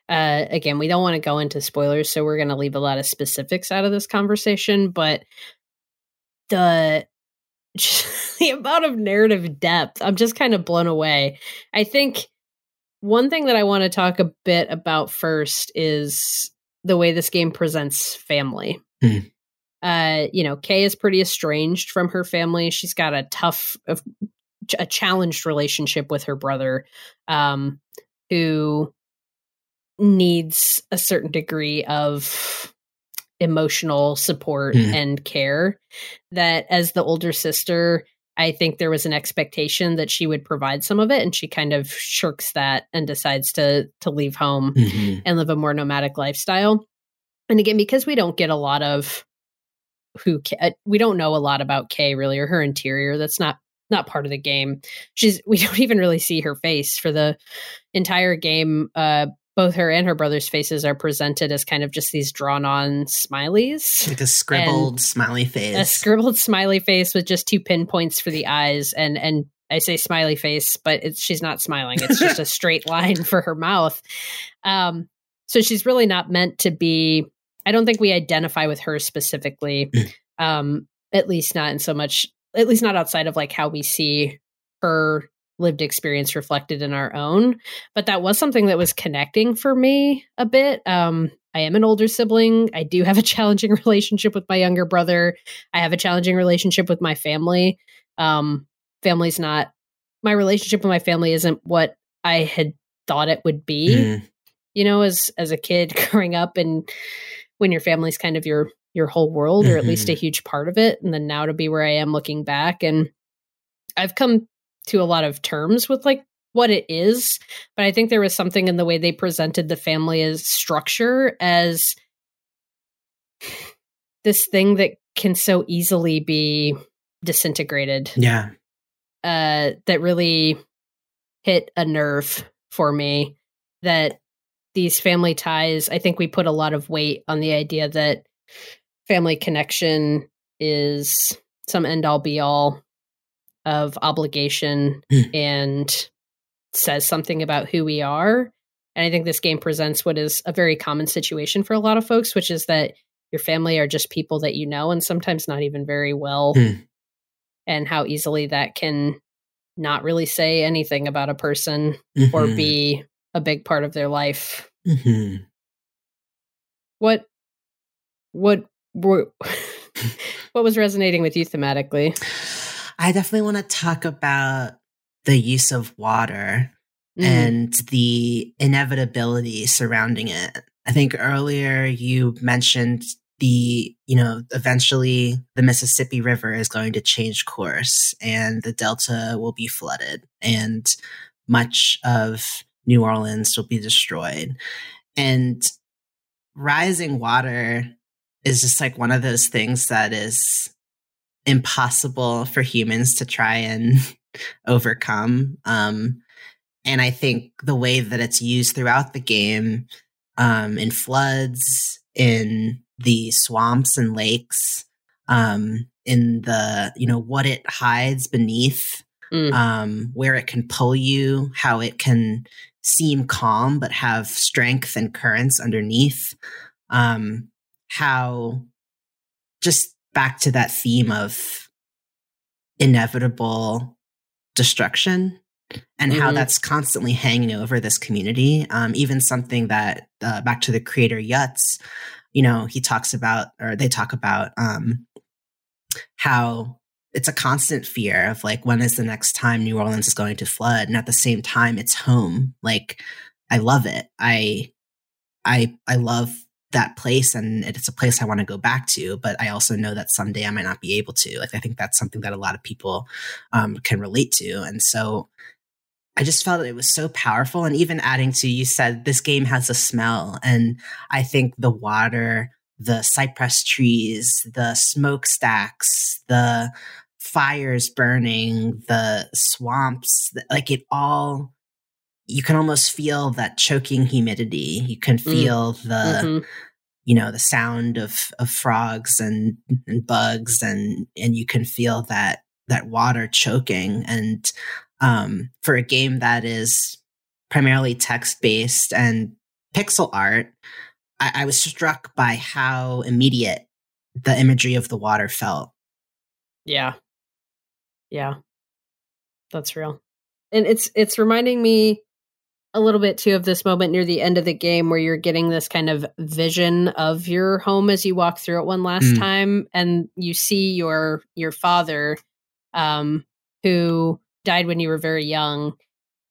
again, we don't want to go into spoilers, so we're going to leave a lot of specifics out of this conversation. But the amount of narrative depth, I'm just kind of blown away. I think one thing that I want to talk a bit about first is the way this game presents family. Kay is pretty estranged from her family. She's got a tough, a challenged relationship with her brother, who needs a certain degree of emotional support and care. That as the older sister, I think there was an expectation that she would provide some of it, and she kind of shirks that and decides to leave home and live a more nomadic lifestyle. And again, because we don't get a lot of we don't know a lot about Kay really, or her interior. That's not part of the game. We don't even really see her face for the entire game. Both her and her brother's faces are presented as kind of just these drawn-on smileys. Like a scribbled smiley face. A scribbled smiley face with just two pinpoints for the eyes. And I say smiley face, but she's not smiling. It's just a straight line for her mouth. So she's really not meant to be, I don't think we identify with her specifically, at least not in so much, at least not outside of like how we see her lived experience reflected in our own. But that was something that was connecting for me a bit. I am an older sibling. I do have a challenging relationship with my younger brother. I have a challenging relationship with my family. Family's not, my relationship with my family isn't what I had thought it would be, you know, as a kid growing up, and when your family's kind of your whole world, or at least a huge part of it. And then now to be where I am looking back, and I've come to a lot of terms with like what it is, but I think there was something in the way they presented the family as structure as this thing that can so easily be disintegrated. Yeah. That really hit a nerve for me, that these family ties, I think we put a lot of weight on the idea that family connection is some end all be all of obligation and says something about who we are. And I think this game presents what is a very common situation for a lot of folks, which is that your family are just people that you know, and sometimes not even very well, and how easily that can not really say anything about a person or be a big part of their life. What was resonating with you thematically? I definitely want to talk about the use of water and the inevitability surrounding it. I think earlier you mentioned the, you know, eventually the Mississippi River is going to change course and the Delta will be flooded and much of New Orleans will be destroyed. And rising water is just like one of those things that is impossible for humans to try and overcome. And I think the way that it's used throughout the game, in floods, in the swamps and lakes, in the, you know, what it hides beneath, where it can pull you, how it can seem calm but have strength and currents underneath, how just back to that theme of inevitable destruction and how that's constantly hanging over this community. Even something that back to the creator Yutz, you know, he talks about, or they talk about how it's a constant fear of like, when is the next time New Orleans is going to flood? And at the same time, it's home. Like, I love it. I love that place, and it's a place I want to go back to, but I also know that someday I might not be able to. Like, I think that's something that a lot of people can relate to. And so I just felt that it was so powerful. And even adding to, you said this game has a smell, and I think the water, the cypress trees, the smokestacks, the fires burning, the swamps, like it all, you can almost feel that choking humidity. You can feel the, you know, the sound of frogs and bugs, and you can feel that water choking. And for a game that is primarily text-based and pixel art, I was struck by how immediate the imagery of the water felt. Yeah. Yeah. That's real. And it's reminding me a little bit too of this moment near the end of the game where you're getting this kind of vision of your home as you walk through it one last time, and you see your father, who died when you were very young,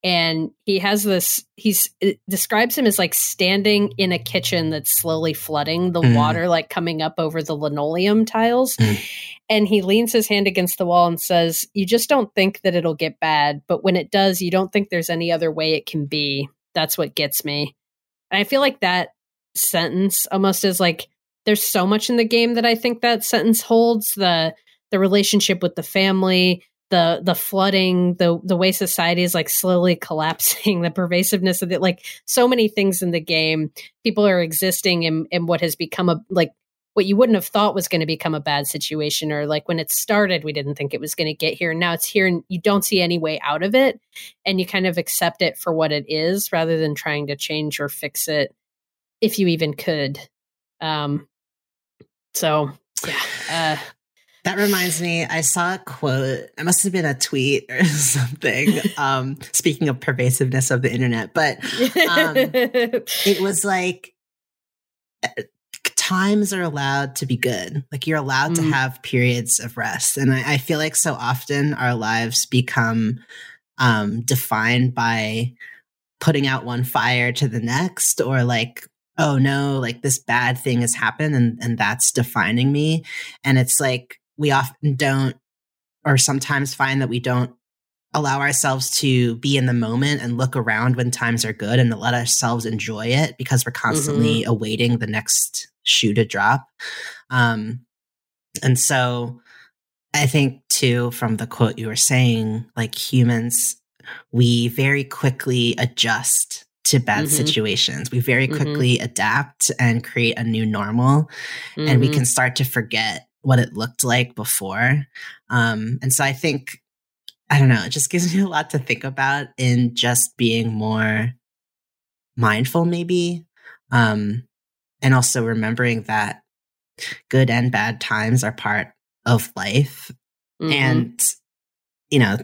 and he has this. It describes him as like standing in a kitchen that's slowly flooding, the water like coming up over the linoleum tiles, and he leans his hand against the wall and says, "You just don't think that it'll get bad, but when it does, you don't think there's any other way it can be. That's what gets me." And I feel like that sentence almost is like, there's so much in the game that I think that sentence holds: the relationship with the family, the flooding, the way society is like slowly collapsing, the pervasiveness of it, like so many things in the game. People are existing in what has become a, like what you wouldn't have thought was going to become a bad situation, or like when it started, we didn't think it was going to get here, and now it's here and you don't see any way out of it. And you kind of accept it for what it is rather than trying to change or fix it. if you even could. That reminds me, I saw a quote. It must have been a tweet or something. Speaking of pervasiveness of the internet, but it was like, times are allowed to be good. Like, you're allowed to have periods of rest. And I feel like so often our lives become defined by putting out one fire to the next, or like, oh no, like this bad thing has happened and that's defining me. And it's like, we often don't, or sometimes find that we don't allow ourselves to be in the moment and look around when times are good and let ourselves enjoy it, because we're constantly awaiting the next shoe to drop. And so I think too, from the quote you were saying, like, humans, we very quickly adjust to bad situations. We very quickly adapt and create a new normal, and we can start to forget what it looked like before. And so I think, I don't know, it just gives me a lot to think about in just being more mindful, maybe. And also remembering that good and bad times are part of life. And, you know,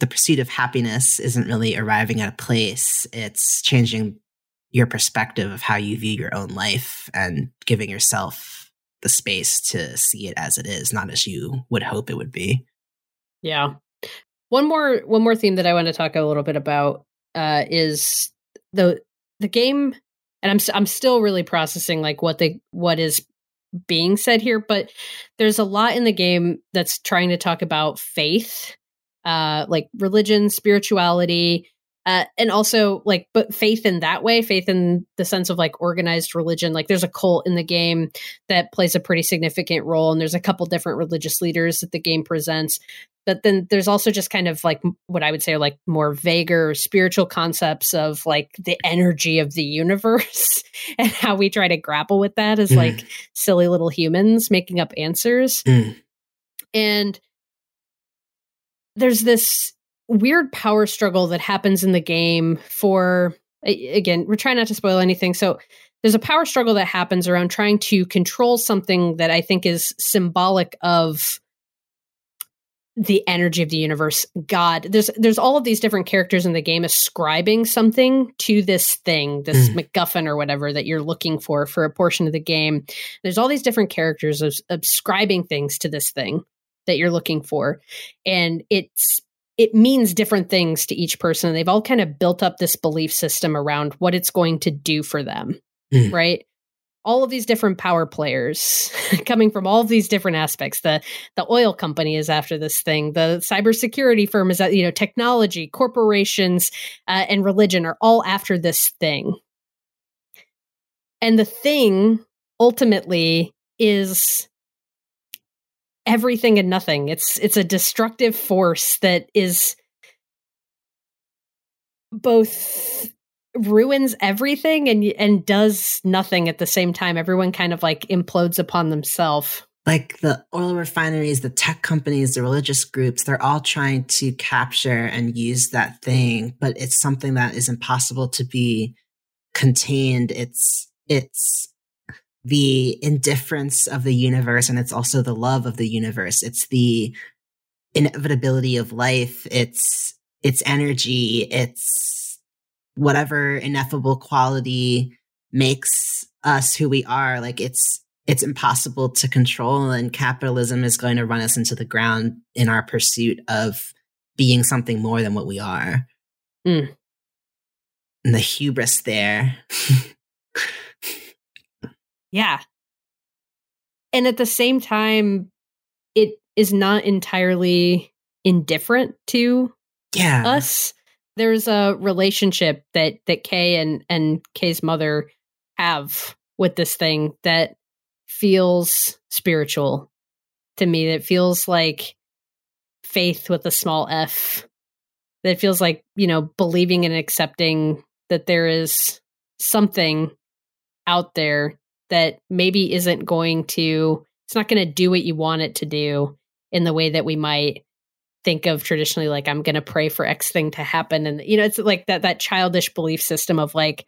the pursuit of happiness isn't really arriving at a place. It's changing your perspective of how you view your own life and giving yourself the space to see it as it is, not as you would hope it would be. Yeah. One more theme that I want to talk a little bit about is the game, and I'm still really processing like what is being said here, but there's a lot in the game that's trying to talk about faith, like religion, spirituality, and also like, but faith in that way, faith in the sense of like organized religion. Like, there's a cult in the game that plays a pretty significant role, and there's a couple different religious leaders that the game presents. But then there's also just kind of like what I would say are like more vaguer spiritual concepts of like the energy of the universe and how we try to grapple with that as like silly little humans making up answers. And there's this weird power struggle that happens in the game for, again, we're trying not to spoil anything. So there's a power struggle that happens around trying to control something that I think is symbolic of the energy of the universe, God. There's all of these different characters in the game ascribing something to this thing, this MacGuffin or whatever that you're looking for a portion of the game. There's all these different characters ascribing things to this thing that you're looking for. And it means different things to each person. They've all kind of built up this belief system around what it's going to do for them, right? All of these different power players coming from all of these different aspects. The oil company is after this thing. The cybersecurity firm is, technology, corporations, and religion are all after this thing. And the thing ultimately is everything and nothing. It's a destructive force that is both ruins everything and does nothing at the same time. Everyone kind of like implodes upon themselves. Like the oil refineries, the tech companies, the religious groups, they're all trying to capture and use that thing, but it's something that is impossible to be contained. It's the indifference of the universe, and it's also the love of the universe. It's the inevitability of life. It's energy. It's whatever ineffable quality makes us who we are. Like, it's impossible to control, and capitalism is going to run us into the ground in our pursuit of being something more than what we are. And the hubris there. Yeah. And at the same time, it is not entirely indifferent to us. There's a relationship that Kay and Kay's mother have with this thing that feels spiritual to me. That feels like faith with a small f. That feels like, believing and accepting that there is something out there that maybe it's not going to do what you want it to do in the way that we might think of traditionally, like, I'm going to pray for X thing to happen. And, it's like that childish belief system of like,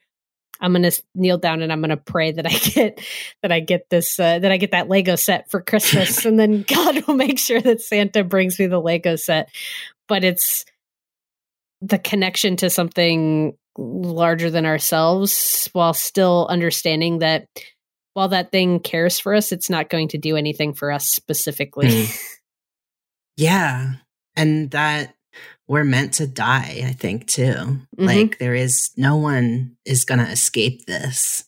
I'm going to kneel down and I'm going to pray that I get that Lego set for Christmas. And then God will make sure that Santa brings me the Lego set. But it's the connection to something larger than ourselves, while still understanding that while that thing cares for us, it's not going to do anything for us specifically. Yeah. And that we're meant to die, I think, too. Mm-hmm. Like, there is no one is going to escape this.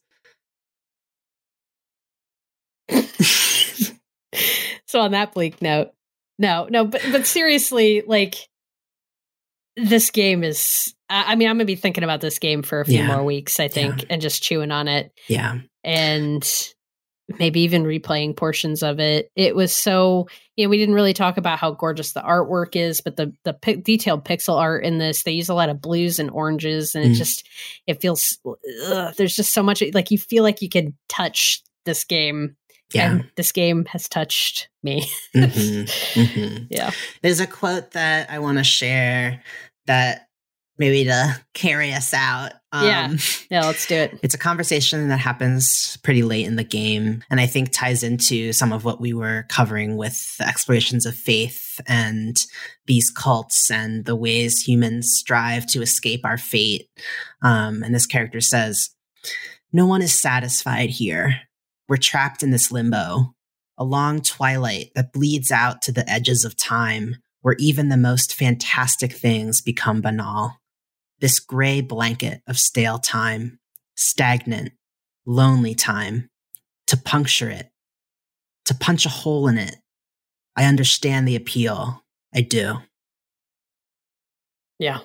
So on that bleak note, but seriously, like, this game is, I mean, I'm going to be thinking about this game for a few more weeks, I think, and just chewing on it. Yeah. And maybe even replaying portions of it. It was so, you know, we didn't really talk about how gorgeous the artwork is, but the detailed pixel art in this, they use a lot of blues and oranges, and it feels there's just so much, like, you feel like you can touch this game. Yeah. And this game has touched me. Mm-hmm. Mm-hmm. Yeah. There's a quote that I want to share that maybe to carry us out. Yeah, let's do it. It's a conversation that happens pretty late in the game, and I think ties into some of what we were covering with the explorations of faith and these cults and the ways humans strive to escape our fate. And this character says, "No one is satisfied here. We're trapped in this limbo, a long twilight that bleeds out to the edges of time, where even the most fantastic things become banal. This gray blanket of stale time, stagnant, lonely time. To puncture it, to punch a hole in it. I understand the appeal. I do." Yeah.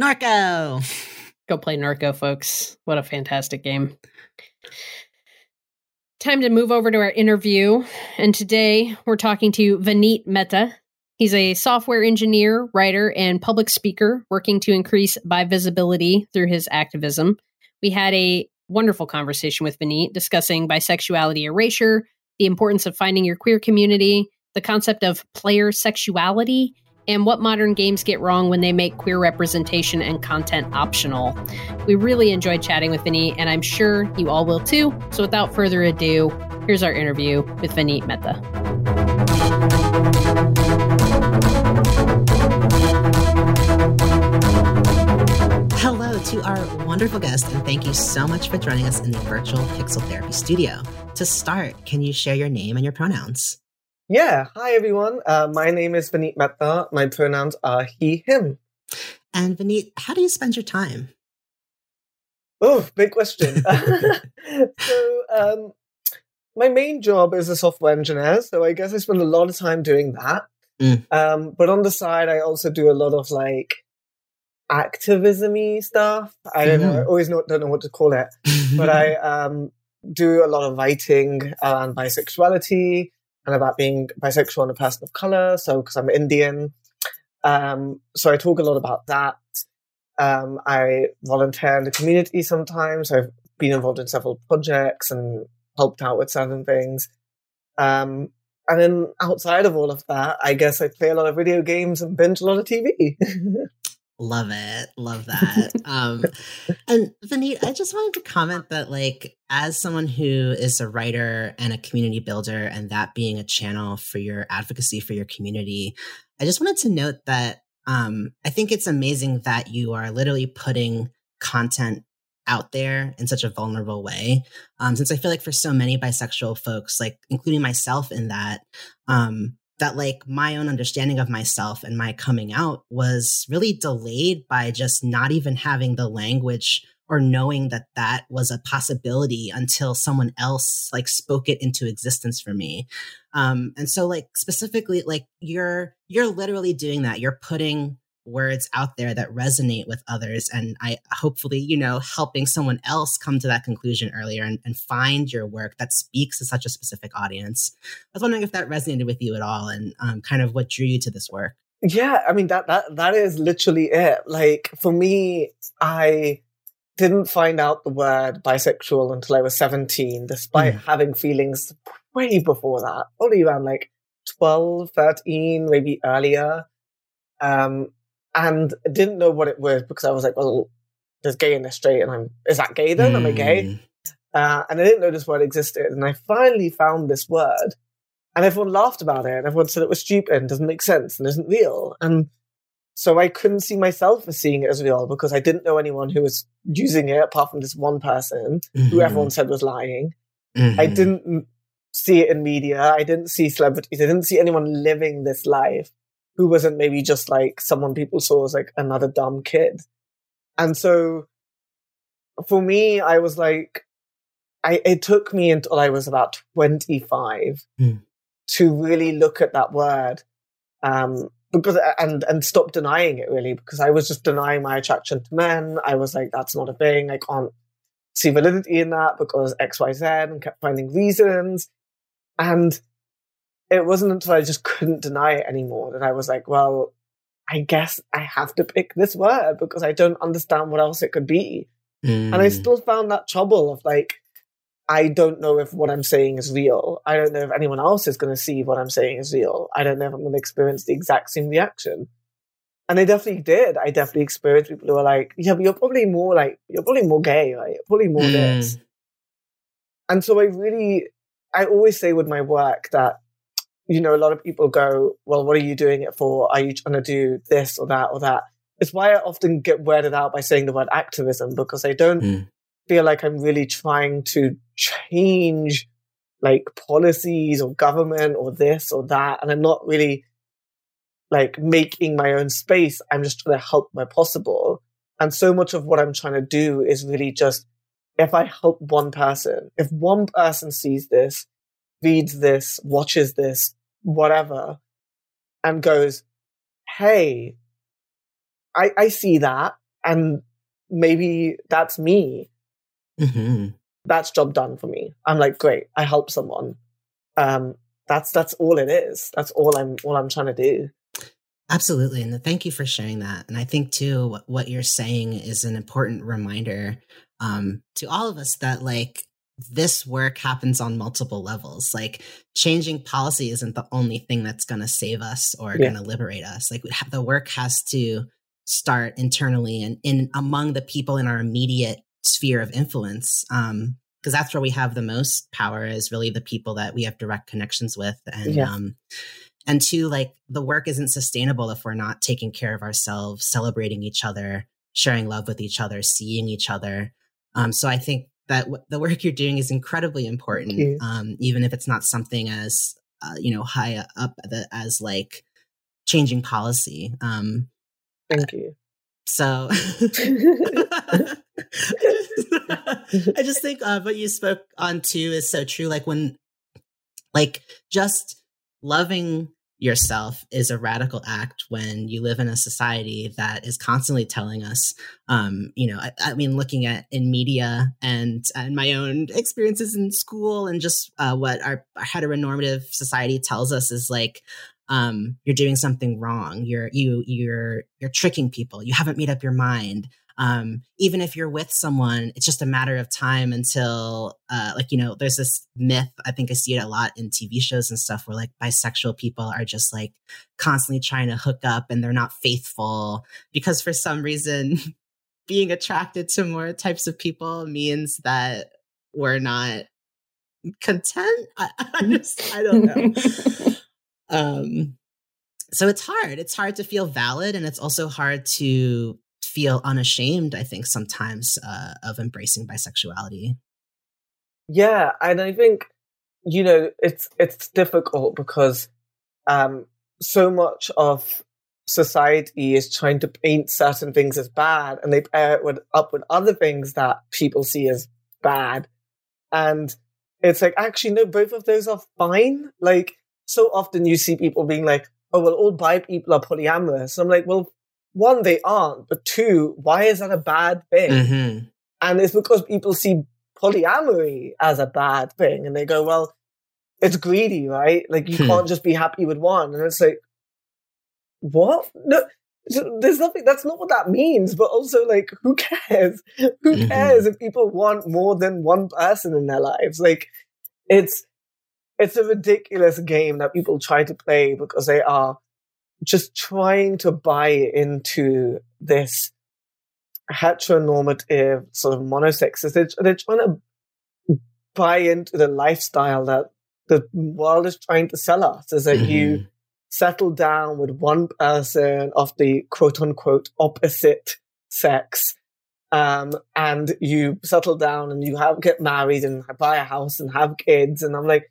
Norco! Go play Norco, folks. What a fantastic game. Time to move over to our interview. And today we're talking to Vineet Mehta. He's a software engineer, writer, and public speaker working to increase visibility through his activism. We had a wonderful conversation with Vineet discussing bisexuality erasure, the importance of finding your queer community, the concept of player sexuality, and what modern games get wrong when they make queer representation and content optional. We really enjoyed chatting with Vineet, and I'm sure you all will too. So without further ado, here's our interview with Vineet Mehta. Hello to our wonderful guest, and thank you so much for joining us in the virtual Pixel Therapy studio. To start, can you share your name and your pronouns? Yeah. Hi, everyone. My name is Vineet Mehta. My pronouns are he, him. And Vineet, how do you spend your time? Oh, big question. So my main job is a software engineer, so I guess I spend a lot of time doing that. But on the side, I also do a lot of, like, activism-y stuff. I don't know. I always don't know what to call it. But I do a lot of writing around bisexuality, and about being bisexual and a person of color, so because I'm Indian. So I talk a lot about that. I volunteer in the community sometimes. I've been involved in several projects and helped out with certain things. And then outside of all of that, I guess I play a lot of video games and binge a lot of TV. Love it. Love that. And Vineet, I just wanted to comment that, like, as someone who is a writer and a community builder, and that being a channel for your advocacy for your community, I just wanted to note that I think it's amazing that you are literally putting content out there in such a vulnerable way. Since I feel like for so many bisexual folks, like, including myself in that, that, like, my own understanding of myself and my coming out was really delayed by just not even having the language or knowing that that was a possibility until someone else, like, spoke it into existence for me. And so, like, specifically, like, you're literally doing that. You're putting words out there that resonate with others. And I hopefully, you know, helping someone else come to that conclusion earlier and find your work that speaks to such a specific audience. I was wondering if that resonated with you at all, and kind of what drew you to this work. Yeah, I mean, that is literally it. Like, for me, I didn't find out the word bisexual until I was 17, despite having feelings way before that, probably around like 12, 13, maybe earlier. And I didn't know what it was because I was like, well, there's gay and there's straight, and is that gay then? Am I gay? And I didn't know this word existed, and I finally found this word, and everyone laughed about it, and everyone said it was stupid and doesn't make sense and isn't real. And so I couldn't see myself as seeing it as real because I didn't know anyone who was using it apart from this one person who everyone said was lying. I didn't see it in media. I didn't see celebrities. I didn't see anyone living this life who wasn't maybe just like someone people saw as like another dumb kid. And so for me, I was like, it took me until I was about 25 to really look at that word, because and stop denying it, really, because I was just denying my attraction to men. I was like, that's not a thing. I can't see validity in that because X, Y, Z, and kept finding reasons. And it wasn't until I just couldn't deny it anymore that I was like, well, I guess I have to pick this word because I don't understand what else it could be. And I still found that trouble of like, I don't know if what I'm saying is real. I don't know if anyone else is going to see what I'm saying is real. I don't know if I'm going to experience the exact same reaction. And I definitely did. I definitely experienced people who were like, yeah, but you're probably more gay, right? You're probably more this. And so I always say with my work that, you know, a lot of people go, well, what are you doing it for? Are you trying to do this or that or that? It's why I often get worded out by saying the word activism, because I don't feel like I'm really trying to change like policies or government or this or that. And I'm not really like making my own space. I'm just trying to help where possible. And so much of what I'm trying to do is really just, if I help one person, if one person sees this, reads this, watches this, whatever, and goes, hey, I see that, and maybe that's me. That's job done for me. I'm like, great, I helped someone. That's all it is. That's all I'm trying to do. Absolutely, and thank you for sharing that. And I think too, what you're saying is an important reminder to all of us that like, this work happens on multiple levels. Like changing policy isn't the only thing that's going to save us or going to liberate us. Like the work has to start internally and in among the people in our immediate sphere of influence. Because that's where we have the most power, is really the people that we have direct connections with. And, and two, like the work isn't sustainable if we're not taking care of ourselves, celebrating each other, sharing love with each other, seeing each other. So I think that the work you're doing is incredibly important, even if it's not something as high up as like changing policy. Thank you. So, I just think what you spoke on too is so true. Like just loving yourself is a radical act when you live in a society that is constantly telling us, I mean, looking at in media and my own experiences in school and just what our heteronormative society tells us is like, you're doing something wrong. You're tricking people. You haven't made up your mind. Even if you're with someone, it's just a matter of time until, there's this myth, I think I see it a lot in TV shows and stuff where like bisexual people are just like constantly trying to hook up and they're not faithful because for some reason being attracted to more types of people means that we're not content. I don't know. So it's hard. It's hard to feel valid. And it's also hard to feel unashamed, I think, sometimes of embracing bisexuality. Yeah, and I think, it's difficult because so much of society is trying to paint certain things as bad, and they pair it up with other things that people see as bad. And it's like, actually, no, both of those are fine. Like, so often you see people being like, oh, well, all bi people are polyamorous. And I'm like, well, one, they aren't, but two, why is that a bad thing? And it's because people see polyamory as a bad thing, and they go, well, it's greedy, right? Like, you can't just be happy with one. And it's like, what? No, there's nothing, that's not what that means. But also, like, who cares? Who cares if people want more than one person in their lives? Like, it's a ridiculous game that people try to play because they are just trying to buy into this heteronormative sort of monosexist. They're trying to buy into the lifestyle that the world is trying to sell us, is that you settle down with one person of the quote-unquote opposite sex, and you settle down and you get married and buy a house and have kids. And I'm like,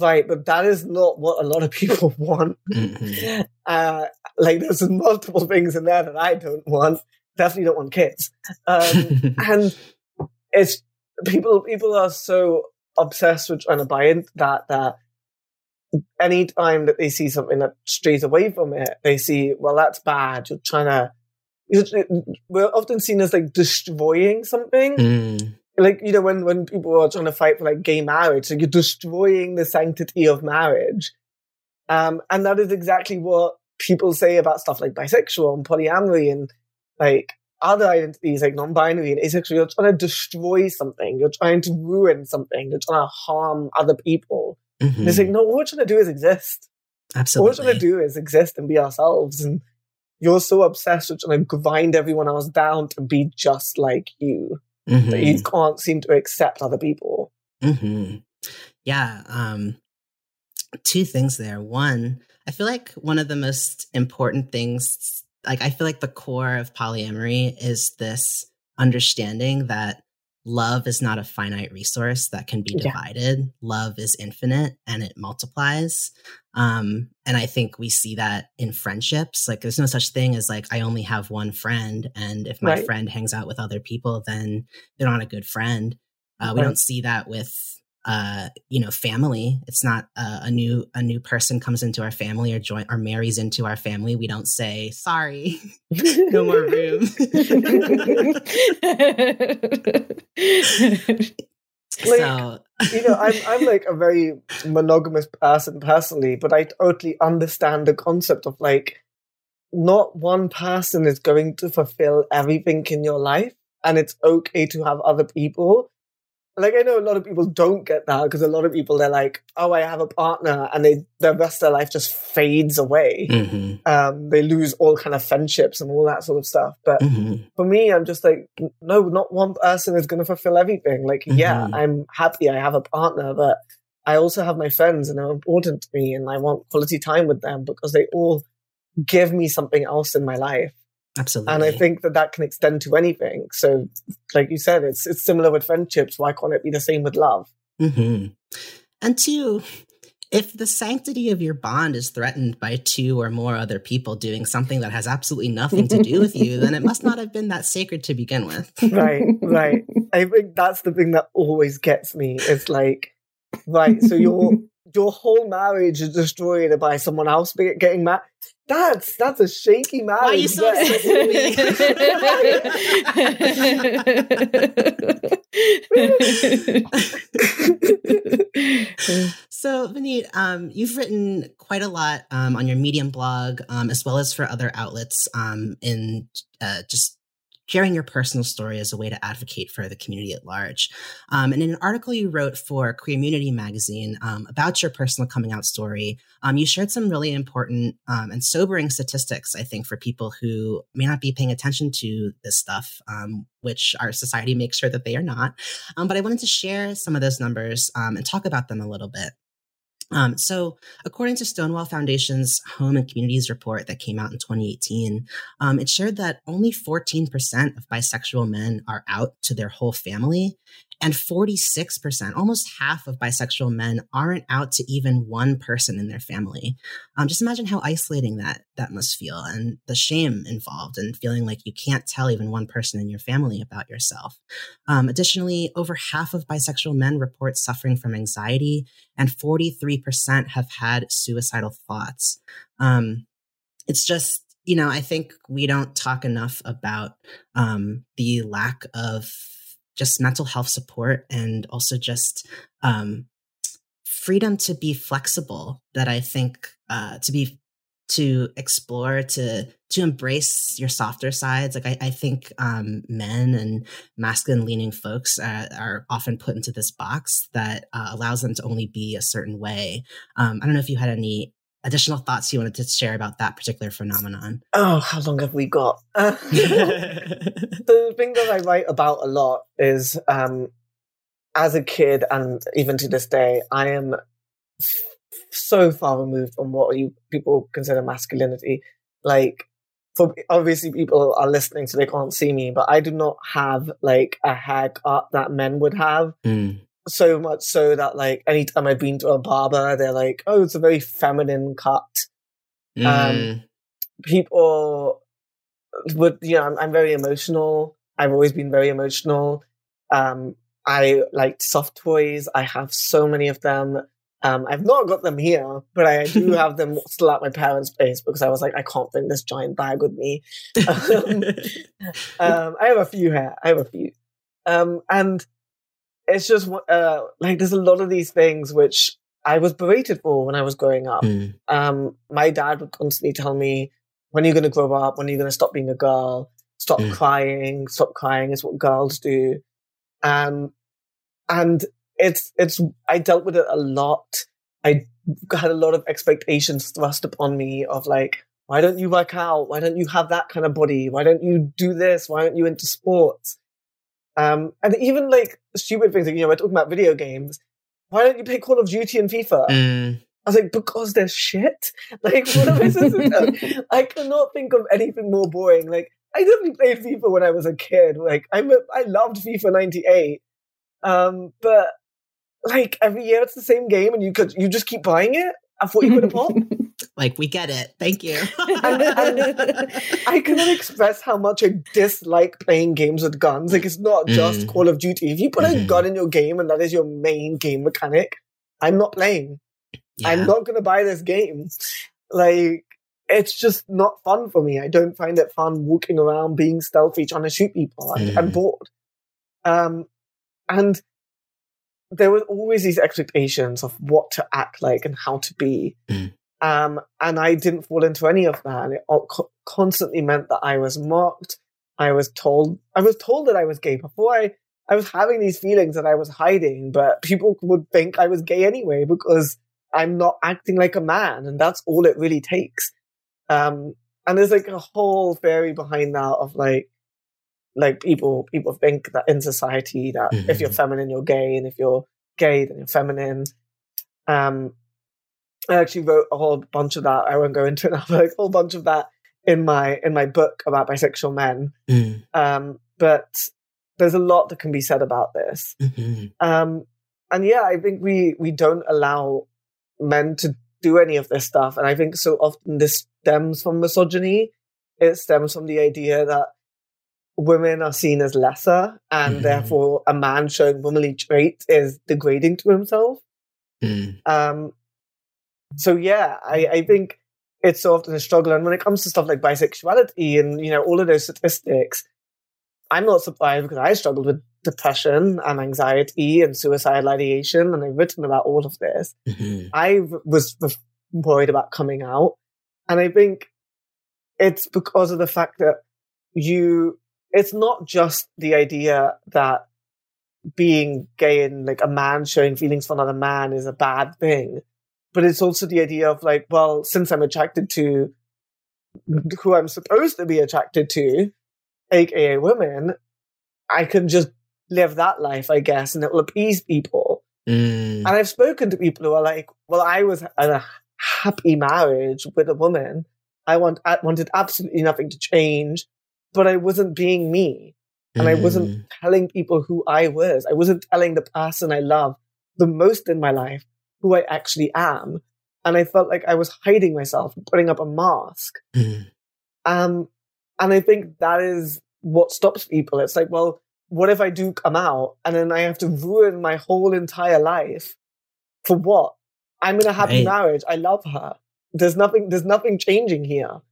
right, but that is not what a lot of people want. Mm-hmm. Like, there's multiple things in there that I don't want. Definitely don't want kids. And it's people are so obsessed with trying to buy into that any time that they see something that strays away from it, they see, well, that's bad. We're often seen as like destroying something. Mm. Like, you know, when people are trying to fight for like gay marriage, so you're destroying the sanctity of marriage. And that is exactly what people say about stuff like bisexual and polyamory and like other identities like non-binary and asexual. You're trying to destroy something. You're trying to ruin something. You're trying to harm other people. Mm-hmm. It's like, no, what we're trying to do is exist. Absolutely. What we're trying to do is exist and be ourselves. And you're so obsessed with trying to grind everyone else down to be just like you. Mm-hmm. That you can't seem to accept other people. Mm-hmm. Yeah. Two things there. One, I feel like one of the most important things, like I feel like the core of polyamory is this understanding that love is not a finite resource that can be divided. Yeah. Love is infinite and it multiplies. And I think we see that in friendships. Like there's no such thing as like, I only have one friend. And if my friend hangs out with other people, then they're not a good friend. We don't see that with, you know, family. It's not a new person comes into our family or join or marries into our family. We don't say, sorry, no more room. So, you know, I'm like a very monogamous person personally, but I totally understand the concept of like, not one person is going to fulfill everything in your life, and it's okay to have other people. Like, I know a lot of people don't get that because a lot of people, they're like, oh, I have a partner, and the rest of their life just fades away. Mm-hmm. They lose all kind of friendships and all that sort of stuff. But for me, I'm just like, no, not one person is going to fulfill everything. Like, yeah, I'm happy I have a partner, but I also have my friends and they're important to me and I want quality time with them because they all give me something else in my life. Absolutely. And I think that can extend to anything. So like you said, it's similar with friendships. Why can't it be the same with love? Mm-hmm. And two, if the sanctity of your bond is threatened by two or more other people doing something that has absolutely nothing to do with you, then it must not have been that sacred to begin with. Right. I think that's the thing that always gets me. It's like, right, so your whole marriage is destroyed by someone else getting married. That's a shaky marriage. Why are you so obsessed with me? So, Vineet, you've written quite a lot on your Medium blog, as well as for other outlets, in just sharing your personal story as a way to advocate for the community at large. And in an article you wrote for Queermunity magazine about your personal coming out story, you shared some really important and sobering statistics, I think, for people who may not be paying attention to this stuff, which our society makes sure that they are not. But I wanted to share some of those numbers and talk about them a little bit. So according to Stonewall Foundation's Home and Communities report that came out in 2018, it shared that only 14% of bisexual men are out to their whole family, and 46%, almost half of bisexual men, aren't out to even one person in their family. Just imagine how isolating that must feel, and the shame involved and feeling like you can't tell even one person in your family about yourself. Additionally, over half of bisexual men report suffering from anxiety, and 43% have had suicidal thoughts. It's just, you know, I think we don't talk enough about the lack of just mental health support and also just freedom to be flexible, that I think to explore, to embrace your softer sides. Like I think men and masculine leaning folks are often put into this box that allows them to only be a certain way. I don't know if you had any additional thoughts you wanted to share about that particular phenomenon? Oh, how long have we got? The thing that I write about a lot is, as a kid and even to this day, I am so far removed from what people consider masculinity. Like, for obviously people are listening, so they can't see me, but I do not have like a haircut that men would have. Mm. So much so that like anytime I've been to a barber, they're like, oh, it's a very feminine cut. People would, you know, I'm very emotional. I've always been very emotional. I like soft toys. I have so many of them. I've not got them here, but I do have them still at my parents' place because I was like, I can't bring this giant bag with me. I have a few. And it's just like there's a lot of these things which I was berated for when I was growing up. My dad would constantly tell me, when are you going to grow up? When are you going to stop being a girl? Stop crying. Stop crying is what girls do. And it's I dealt with it a lot. I had a lot of expectations thrust upon me of like, why don't you work out? Why don't you have that kind of body? Why don't you do this? Why aren't you into sports? And even like stupid things, like, you know, we're talking about video games. Why don't you play Call of Duty and FIFA? I was like, because they're shit. Like, what am I supposed to do? I cannot think of anything more boring. Like, I definitely played FIFA when I was a kid. Like, I loved FIFA 98. But like every year it's the same game, and you just keep buying it at 40 quid a pop. Like, we get it. Thank you. And I cannot express how much I dislike playing games with guns. Like, it's not just Call of Duty. If you put a gun in your game and that is your main game mechanic, I'm not playing. Yeah. I'm not going to buy this game. Like, it's just not fun for me. I don't find it fun walking around being stealthy, trying to shoot people. I'm bored. And there were always these expectations of what to act like and how to be. And I didn't fall into any of that. And it constantly meant that I was mocked. I was told that I was gay before I was having these feelings that I was hiding, but people would think I was gay anyway because I'm not acting like a man. And that's all it really takes. And there's like a whole theory behind that of like people think that in society that if you're feminine, you're gay. And if you're gay, then you're feminine. I actually wrote a whole bunch of that. I won't go into it now, but like a whole bunch of that in my book about bisexual men. But there's a lot that can be said about this. And yeah, I think we don't allow men to do any of this stuff. And I think so often this stems from misogyny. It stems from the idea that women are seen as lesser, and therefore a man showing womanly traits is degrading to himself. So yeah, I think it's so often a struggle. And when it comes to stuff like bisexuality and, you know, all of those statistics, I'm not surprised because I struggled with depression and anxiety and suicidal ideation, and I've written about all of this. I was worried about coming out. And I think it's because of the fact that it's not just the idea that being gay and like a man showing feelings for another man is a bad thing. But it's also the idea of like, well, since I'm attracted to who I'm supposed to be attracted to, aka women, I can just live that life, I guess, and it will appease people. And I've spoken to people who are like, well, I was in a happy marriage with a woman. I wanted absolutely nothing to change, but I wasn't being me. And I wasn't telling people who I was. I wasn't telling the person I love the most in my life who I actually am. And I felt like I was hiding myself, putting up a mask. And I think that is what stops people. It's like, well, what if I do come out and then I have to ruin my whole entire life? For what? I'm in a happy marriage. I love her. There's nothing changing here.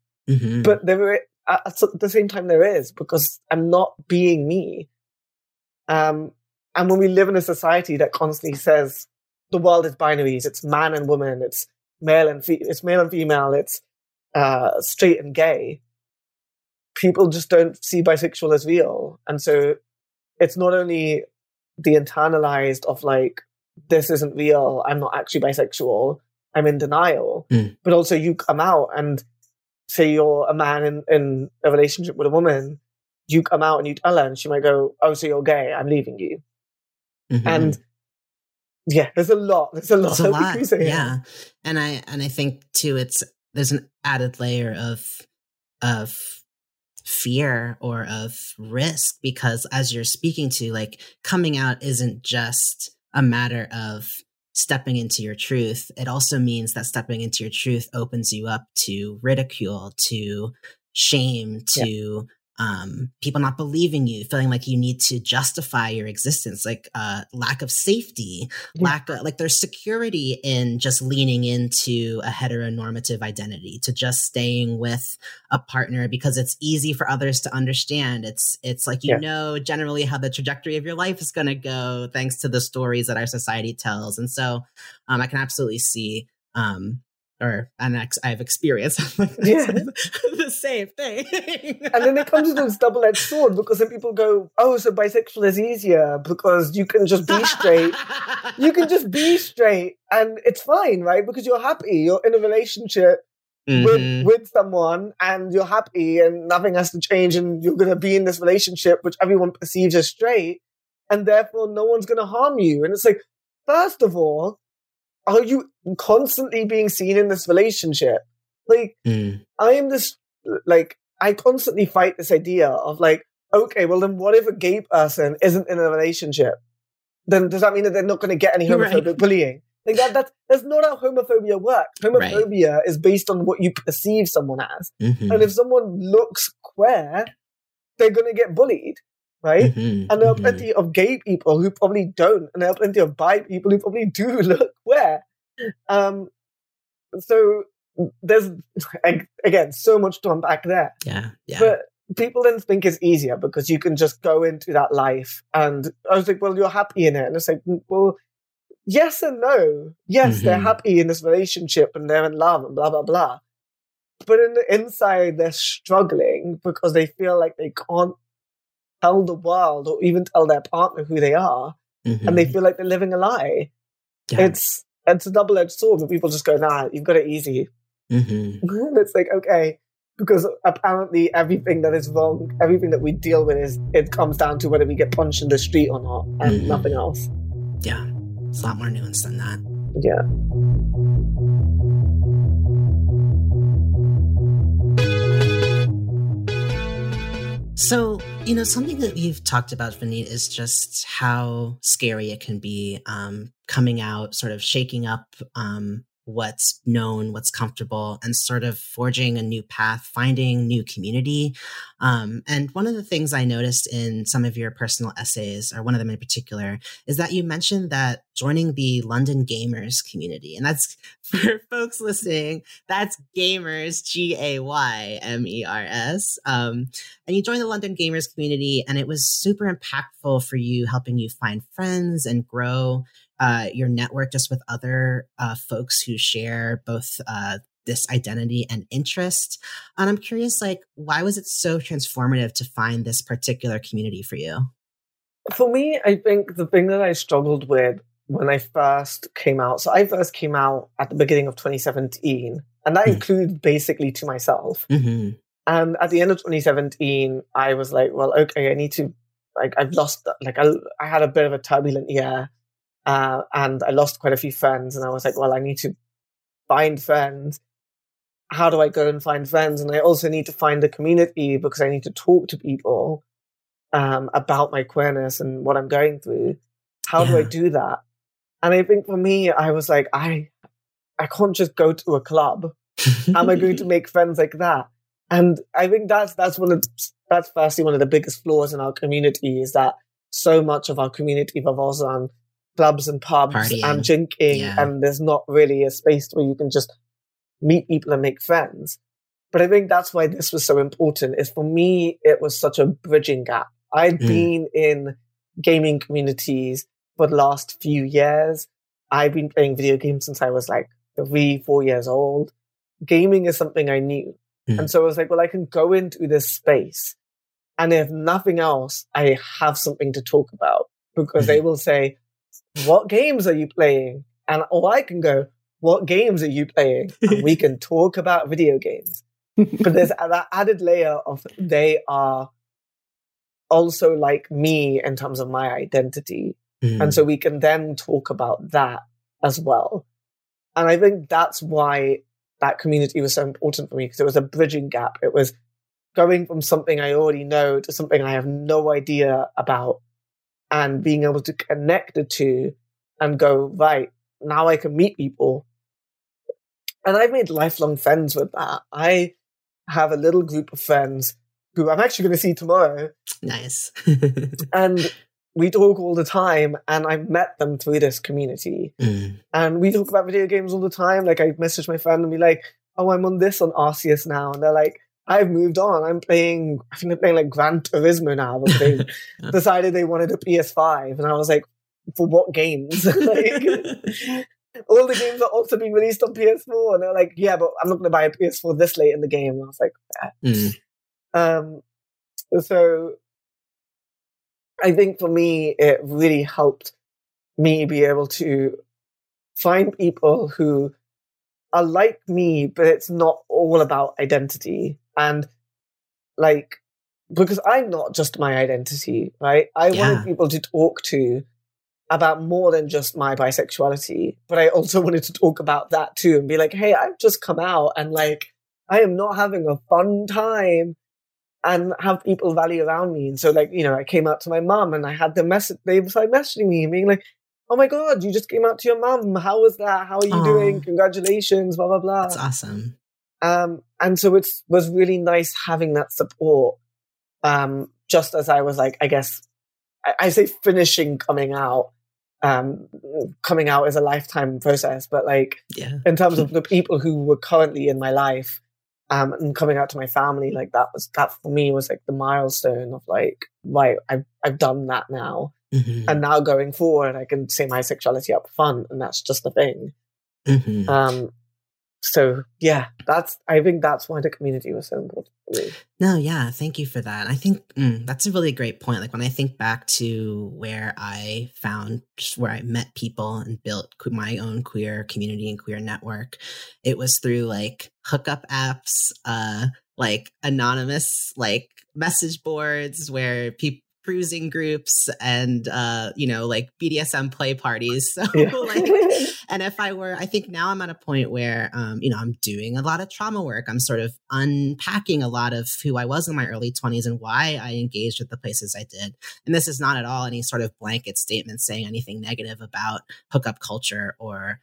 But there, at the same time, there is, because I'm not being me. And when we live in a society that constantly says, the world is binaries. It's man and woman. It's male and female. It's straight and gay. People just don't see bisexual as real, and so it's not only the internalized of like, this isn't real. I'm not actually bisexual. I'm in denial. Mm. But also you come out and say you're a man in a relationship with a woman, you come out and you tell her and she might go, oh, so you're gay, I'm leaving you. Mm-hmm. And yeah, there's a lot we can say. Yeah. And I think too, there's an added layer of fear or of risk, because as you're speaking to, like, coming out isn't just a matter of stepping into your truth. It also means that stepping into your truth opens you up to ridicule, to shame, to people not believing you, feeling like you need to justify your existence, like lack of safety, lack of there's security in just leaning into a heteronormative identity, to just staying with a partner because it's easy for others to understand. It's like, you know, generally how the trajectory of your life is going to go thanks to the stories that our society tells. And so I can absolutely see I've experienced the same thing. And then it comes with this double-edged sword, because then people go, oh, so bisexual is easier because you can just be straight. You can just be straight and it's fine, right? Because you're happy. You're in a relationship with someone and you're happy and nothing has to change, and you're going to be in this relationship which everyone perceives as straight, and therefore no one's going to harm you. And it's like, first of all, are you constantly being seen in this relationship? Like, I am this, like, I constantly fight this idea of, like, okay, well, then what if a gay person isn't in a relationship? Then does that mean that they're not going to get any homophobic bullying? Like, that's not how homophobia works. Homophobia is based on what you perceive someone as. Mm-hmm. And if someone looks queer, they're going to get bullied. Right? Mm-hmm, and there are plenty of gay people who probably don't, and there are plenty of bi people who probably do look queer. So there's, again, so much to unpack there. Yeah. But people then think it's easier because you can just go into that life, and I was like, well, you're happy in it. And it's like, well, yes and no. Yes, they're happy in this relationship and they're in love and blah, blah, blah. But in the inside, they're struggling because they feel like they can't tell the world or even tell their partner who they are, and they feel like they're living a lie. Yeah. It's a double-edged sword, but people just go, nah, you've got it easy. Mm-hmm. And it's like, okay, because apparently everything that is wrong, everything that we deal with, it comes down to whether we get punched in the street or not, and nothing else. Yeah, it's a lot more nuanced than that. Yeah. So, you know, something that you've talked about, Vineet, is just how scary it can be coming out, sort of shaking up what's known, what's comfortable, and sort of forging a new path, finding new community. And one of the things I noticed in some of your personal essays, or one of them in particular, is that you mentioned that joining the London Gamers community. And that's, for folks listening, that's Gamers, Gaymers. And you joined the London Gamers community, and it was super impactful for you, helping you find friends and grow your network just with other folks who share both this identity and interest. And I'm curious, like, why was it so transformative to find this particular community for you? For me, I think the thing that I struggled with when I first came out. So I first came out at the beginning of 2017, and that includes basically to myself. Mm-hmm. And at the end of 2017, I was like, well, okay, I need to, like, I've lost, like, I had a bit of a turbulent year, and I lost quite a few friends, and I was like, well, I need to find friends. How do I go and find friends? And I also need to find a community because I need to talk to people about my queerness and what I'm going through. How do I do that? And I think for me, I was like, I can't just go to a club. How am I going to make friends like that? And I think that's firstly one of the biggest flaws in our community, is that so much of our community revolves around clubs and pubs and drinking, and there's not really a space where you can just meet people and make friends. But I think that's why this was so important, is for me, it was such a bridging gap. I'd been in gaming communities for the last few years. I've been playing video games since I was like 3-4 years old. Gaming is something I knew. And so I was like, well, I can go into this space, and if nothing else, I have something to talk about, because they will say, what games are you playing? And I can go, what games are you playing? And we can talk about video games. But there's that added layer of they are also like me in terms of my identity. Mm. And so we can then talk about that as well. And I think that's why that community was so important for me, because it was a bridging gap. It was going from something I already know to something I have no idea about, and being able to connect the two and go, right, now I can meet people. And I've made lifelong friends with that. I have a little group of friends who I'm actually going to see tomorrow. Nice. And we talk all the time, and I met them through this community. Mm. And we talk about video games all the time. Like, I message my friend and be like, oh, I'm on this on Arceus now. And they're like, I've moved on. I think they're playing like Gran Turismo now. But they decided they wanted a PS5. And I was like, for what games? Like, all the games are also being released on PS4. And they're like, yeah, but I'm not going to buy a PS4 this late in the game. And I was like, yeah. Mm. So I think for me, it really helped me be able to find people who are like me, but it's not all about identity. And like, because I'm not just my identity, right? I wanted people to talk to about more than just my bisexuality, but I also wanted to talk about that too and be like, hey, I've just come out and like, I am not having a fun time, and have people rally around me. And so like, you know, I came out to my mum and I had them message, they started messaging me and being like, oh my God, you just came out to your mum. How was that? How are you doing? Congratulations, blah, blah, blah. That's awesome. And so it was really nice having that support. Just as I was like, I guess, I say finishing coming out. Coming out is a lifetime process, but like in terms of the people who were currently in my life, and coming out to my family, like that for me was like the milestone of like, right, I've done that now. Mm-hmm. And now going forward, I can say my sexuality up front, and that's just the thing. Mm-hmm. So yeah, I think that's why the community was so important for me. No, yeah, thank you for that. I think that's a really great point. Like when I think back to where I met people and built my own queer community and queer network, it was through like hookup apps, like anonymous like message boards where people, cruising groups, and you know, like BDSM play parties. So like, and I think now I'm at a point where you know, I'm doing a lot of trauma work. I'm sort of unpacking a lot of who I was in my early 20s and why I engaged with the places I did. And this is not at all any sort of blanket statement saying anything negative about hookup culture or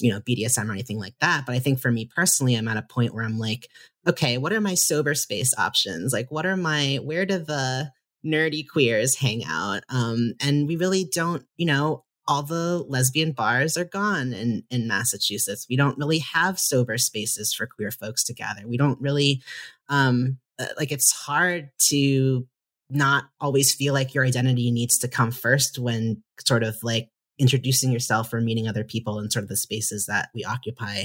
you know, BDSM or anything like that. But I think for me personally, I'm at a point where I'm like, okay, what are my sober space options? Like, where do the nerdy queers hang out? And we really don't, you know, all the lesbian bars are gone in Massachusetts. We don't really have sober spaces for queer folks to gather. We don't really, like, it's hard to not always feel like your identity needs to come first when sort of like introducing yourself or meeting other people in sort of the spaces that we occupy.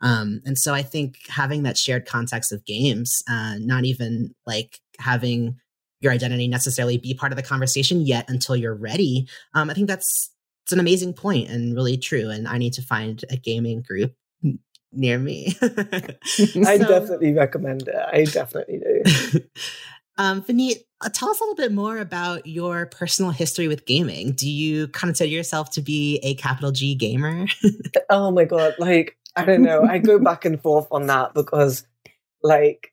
And so I think having that shared context of games, not even like having your identity necessarily be part of the conversation yet until you're ready. I think it's an amazing point and really true. And I need to find a gaming group near me. I definitely recommend it. I definitely do. Vineet, tell us a little bit more about your personal history with gaming. Do you consider yourself to be a capital G gamer? Oh my God. Like, I don't know. I go back and forth on that because like,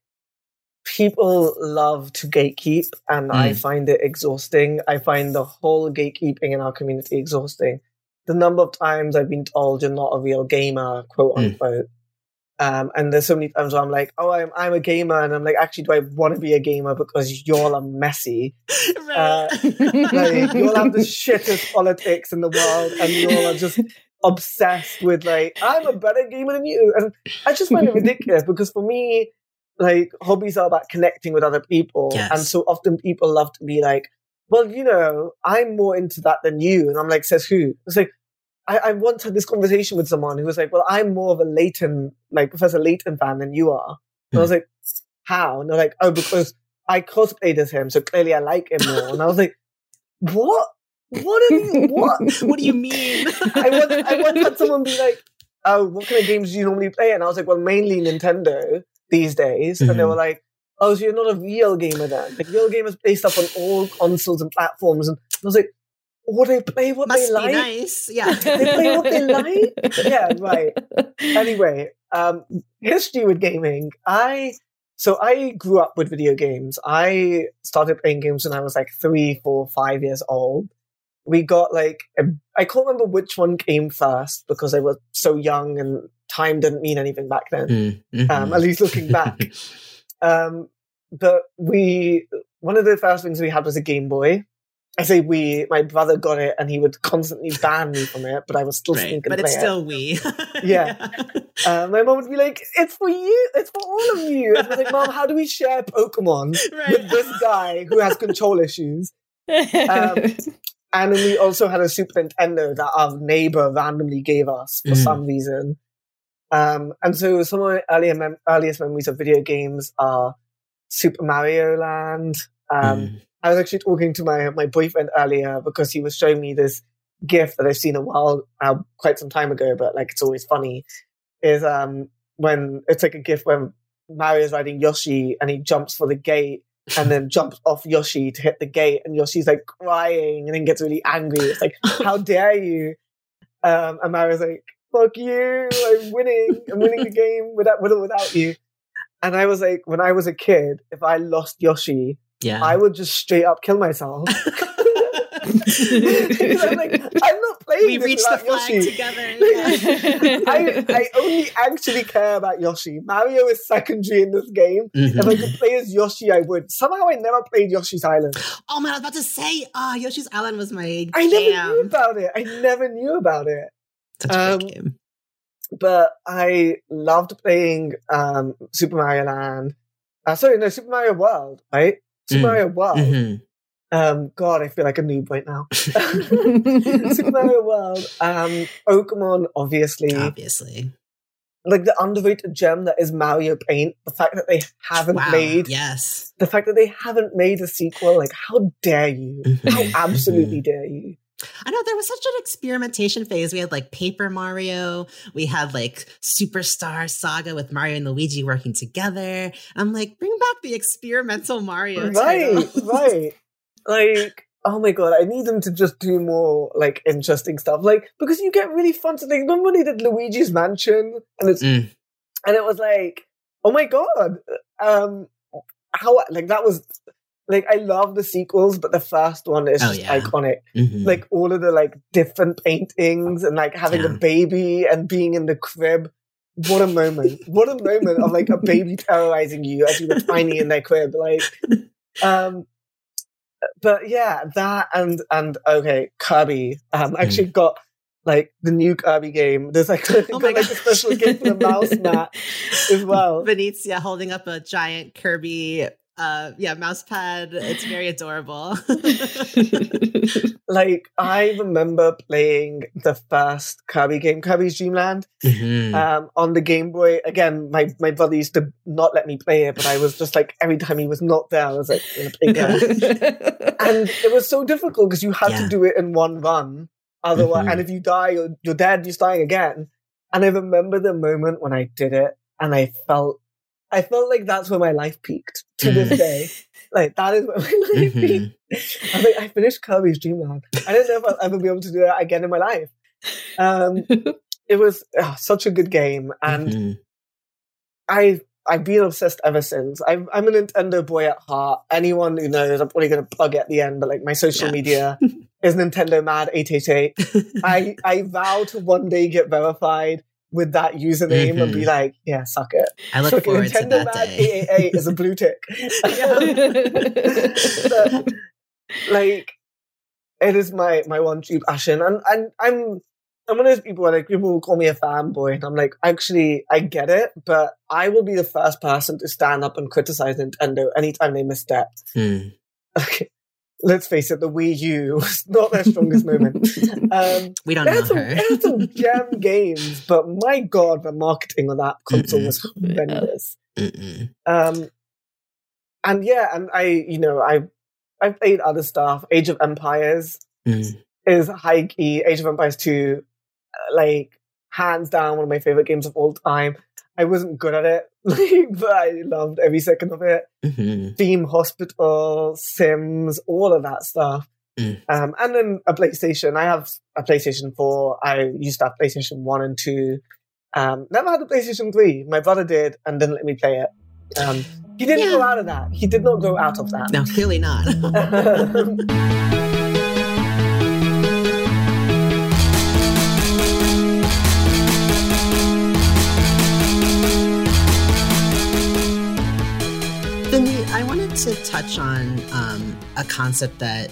people love to gatekeep, and I find it exhausting. I find the whole gatekeeping in our community exhausting. The number of times I've been told you're not a real gamer, quote unquote. And there's so many times where I'm like, oh, I'm a gamer. And I'm like, actually, do I want to be a gamer? Because y'all are messy. Like, y'all have the shittest politics in the world, and y'all are just obsessed with like, I'm a better gamer than you. And I just find it ridiculous because for me, like, hobbies are about connecting with other people. Yes. And so often people love to be like, well, you know, I'm more into that than you. And I'm like, says who? It's like, I once had this conversation with someone who was like, well, I'm more of a Leighton, like Professor Leighton fan than you are. And I was like, how? And they're like, oh, because I cosplayed as him, so clearly I like him more. And I was like, what? What do you mean? I once had someone be like, oh, what kind of games do you normally play? And I was like, well, mainly Nintendo these days. Mm-hmm. And they were like, oh, so you're not a real gamer then. Like, real gamers play stuff on all consoles and platforms. And I was like, oh, they play what they like. Must be nice. Yeah. They play what they like? Yeah, right. Anyway, history with gaming. So I grew up with video games. I started playing games when I was like 3, 4, 5 years old. We got like, I can't remember which one came first because I was so young and time didn't mean anything back then, mm-hmm. At least looking back. But one of the first things we had was a Game Boy. I say we, my brother got it and he would constantly ban me from it, but I was still sneaking play it. But it's still we. Yeah. My mom would be like, it's for you. It's for all of you. And I was like, Mom, how do we share Pokemon with this guy who has control issues? And then we also had a Super Nintendo that our neighbor randomly gave us for some reason. And so some of my earliest memories of video games are Super Mario Land. I was actually talking to my boyfriend earlier because he was showing me this GIF that I've seen a while, quite some time ago, but like it's always funny, is when it's like a GIF when Mario's riding Yoshi and he jumps for the gate and then jumps off Yoshi to hit the gate, and Yoshi's like crying and then gets really angry. It's like, how dare you? And Mario's like, fuck you, I'm winning the game without you. And I was like, when I was a kid, if I lost Yoshi, I would just straight up kill myself. I'm like, I'm not playing we this reached the flag Yoshi. Together. Yeah. I only actually care about Yoshi. Mario is secondary in this game. Mm-hmm. If I could play as Yoshi, I would. Somehow I never played Yoshi's Island. Oh man, I was about to say, Yoshi's Island was my jam. I never knew about it. Such a great game. But I loved playing Super Mario Land. Super Mario World, right? Super Mario World. Mm-hmm. God, I feel like a noob right now. Super Mario World. Pokemon, obviously. Like the underrated gem that is Mario Paint. The fact that they haven't made... Yes. The fact that they haven't made a sequel. Like, how dare you? How absolutely dare you? I know, there was such an experimentation phase. We had like Paper Mario. We had like Superstar Saga with Mario and Luigi working together. I'm like, bring back the experimental Mario. Right. Like, oh my God, I need them to just do more like interesting stuff. Like, because you get really fun to think. Remember when they did Luigi's Mansion? And and it was like, oh my God. I love the sequels, but the first one is just iconic. Mm-hmm. Like, all of the, like, different paintings and, like, having a baby and being in the crib. What a moment. What a moment of, like, a baby terrorizing you as you were tiny in their crib. Like, but, yeah, that and Kirby. Actually got... like the new Kirby game. There's like, a special game for the mouse mat as well. Vineet's holding up a giant Kirby mouse pad. It's very adorable. Like, I remember playing the first Kirby game, Kirby's Dream Land, on the Game Boy. Again, my brother used to not let me play it, but I was just like, every time he was not there, I was like, I'm gonna play Kirby. And it was so difficult because you had to do it in one run. Otherwise, and if you die, you're dead, you're dying again. And I remember the moment when I did it, and I felt like that's where my life peaked to this day. Like, that is where my life peaked. I'm like, I finished Kirby's Dream Land. I don't know if I'll ever be able to do that again in my life. It was such a good game, and I've been obsessed ever since. I'm a Nintendo boy at heart. Anyone who knows, I'm probably going to plug it at the end, but like my social media is Nintendo Mad 888. I vow to one day get verified with that username and be like, yeah, suck it. I look forward Nintendo to that Mad day. 888 is a blue tick. But, like, it is my one true passion, and I'm one of those people where like, people will call me a fanboy, and I'm like, actually, I get it, but I will be the first person to stand up and criticize Nintendo anytime they misstep. Okay, let's face it, the Wii U was not their strongest moment. We don't know her. They had some gem games, but my God, the marketing on that console was horrendous. And I've played other stuff. Age of Empires is high key. Age of Empires 2. Like, hands down one of my favorite games of all time. I wasn't good at it, but I loved every second of it. Mm-hmm. Theme Hospital, Sims, all of that stuff. Mm. And then a PlayStation. I have a PlayStation 4. I used to have PlayStation 1 and 2. Never had a PlayStation 3. My brother did and didn't let me play it. He didn't grow out of that. He did not grow out of that. No, clearly not. Vineet, I wanted to touch on a concept that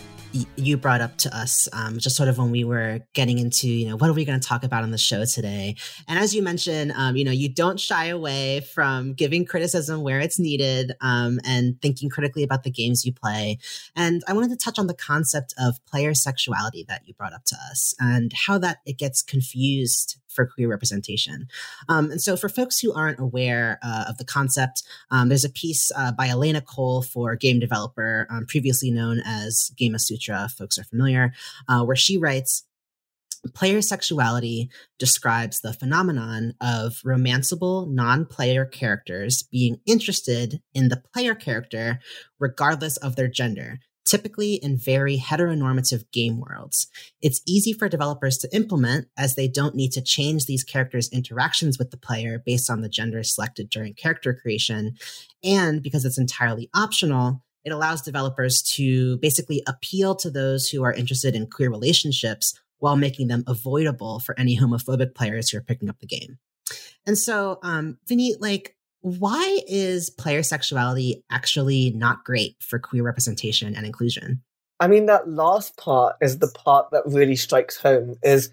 you brought up to us just sort of when we were getting into, what are we going to talk about on the show today? And as you mentioned, you don't shy away from giving criticism where it's needed and thinking critically about the games you play. And I wanted to touch on the concept of player sexuality that you brought up to us and how that it gets confused for queer representation. And so for folks who aren't aware of the concept, there's a piece by Elena Cole for Game Developer, previously known as Gamma Sutra, if folks are familiar, where she writes, player sexuality describes the phenomenon of romanceable non-player characters being interested in the player character regardless of their gender, typically in very heteronormative game worlds. It's easy for developers to implement as they don't need to change these characters' interactions with the player based on the gender selected during character creation. And because it's entirely optional, it allows developers to basically appeal to those who are interested in queer relationships while making them avoidable for any homophobic players who are picking up the game. And so, Vineet, why is player sexuality actually not great for queer representation and inclusion? I mean, that last part is the part that really strikes home, is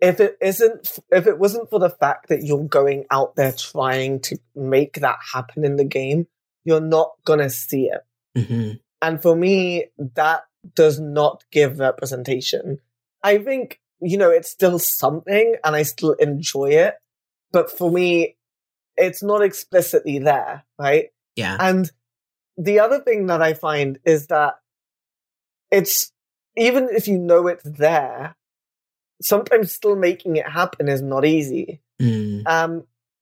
if it wasn't for the fact that you're going out there trying to make that happen in the game, you're not going to see it. Mm-hmm. And for me, that does not give representation. I think, it's still something and I still enjoy it. But for me, it's not explicitly there, right? Yeah. And the other thing that I find is that it's, even if you know it's there, sometimes still making it happen is not easy. Mm.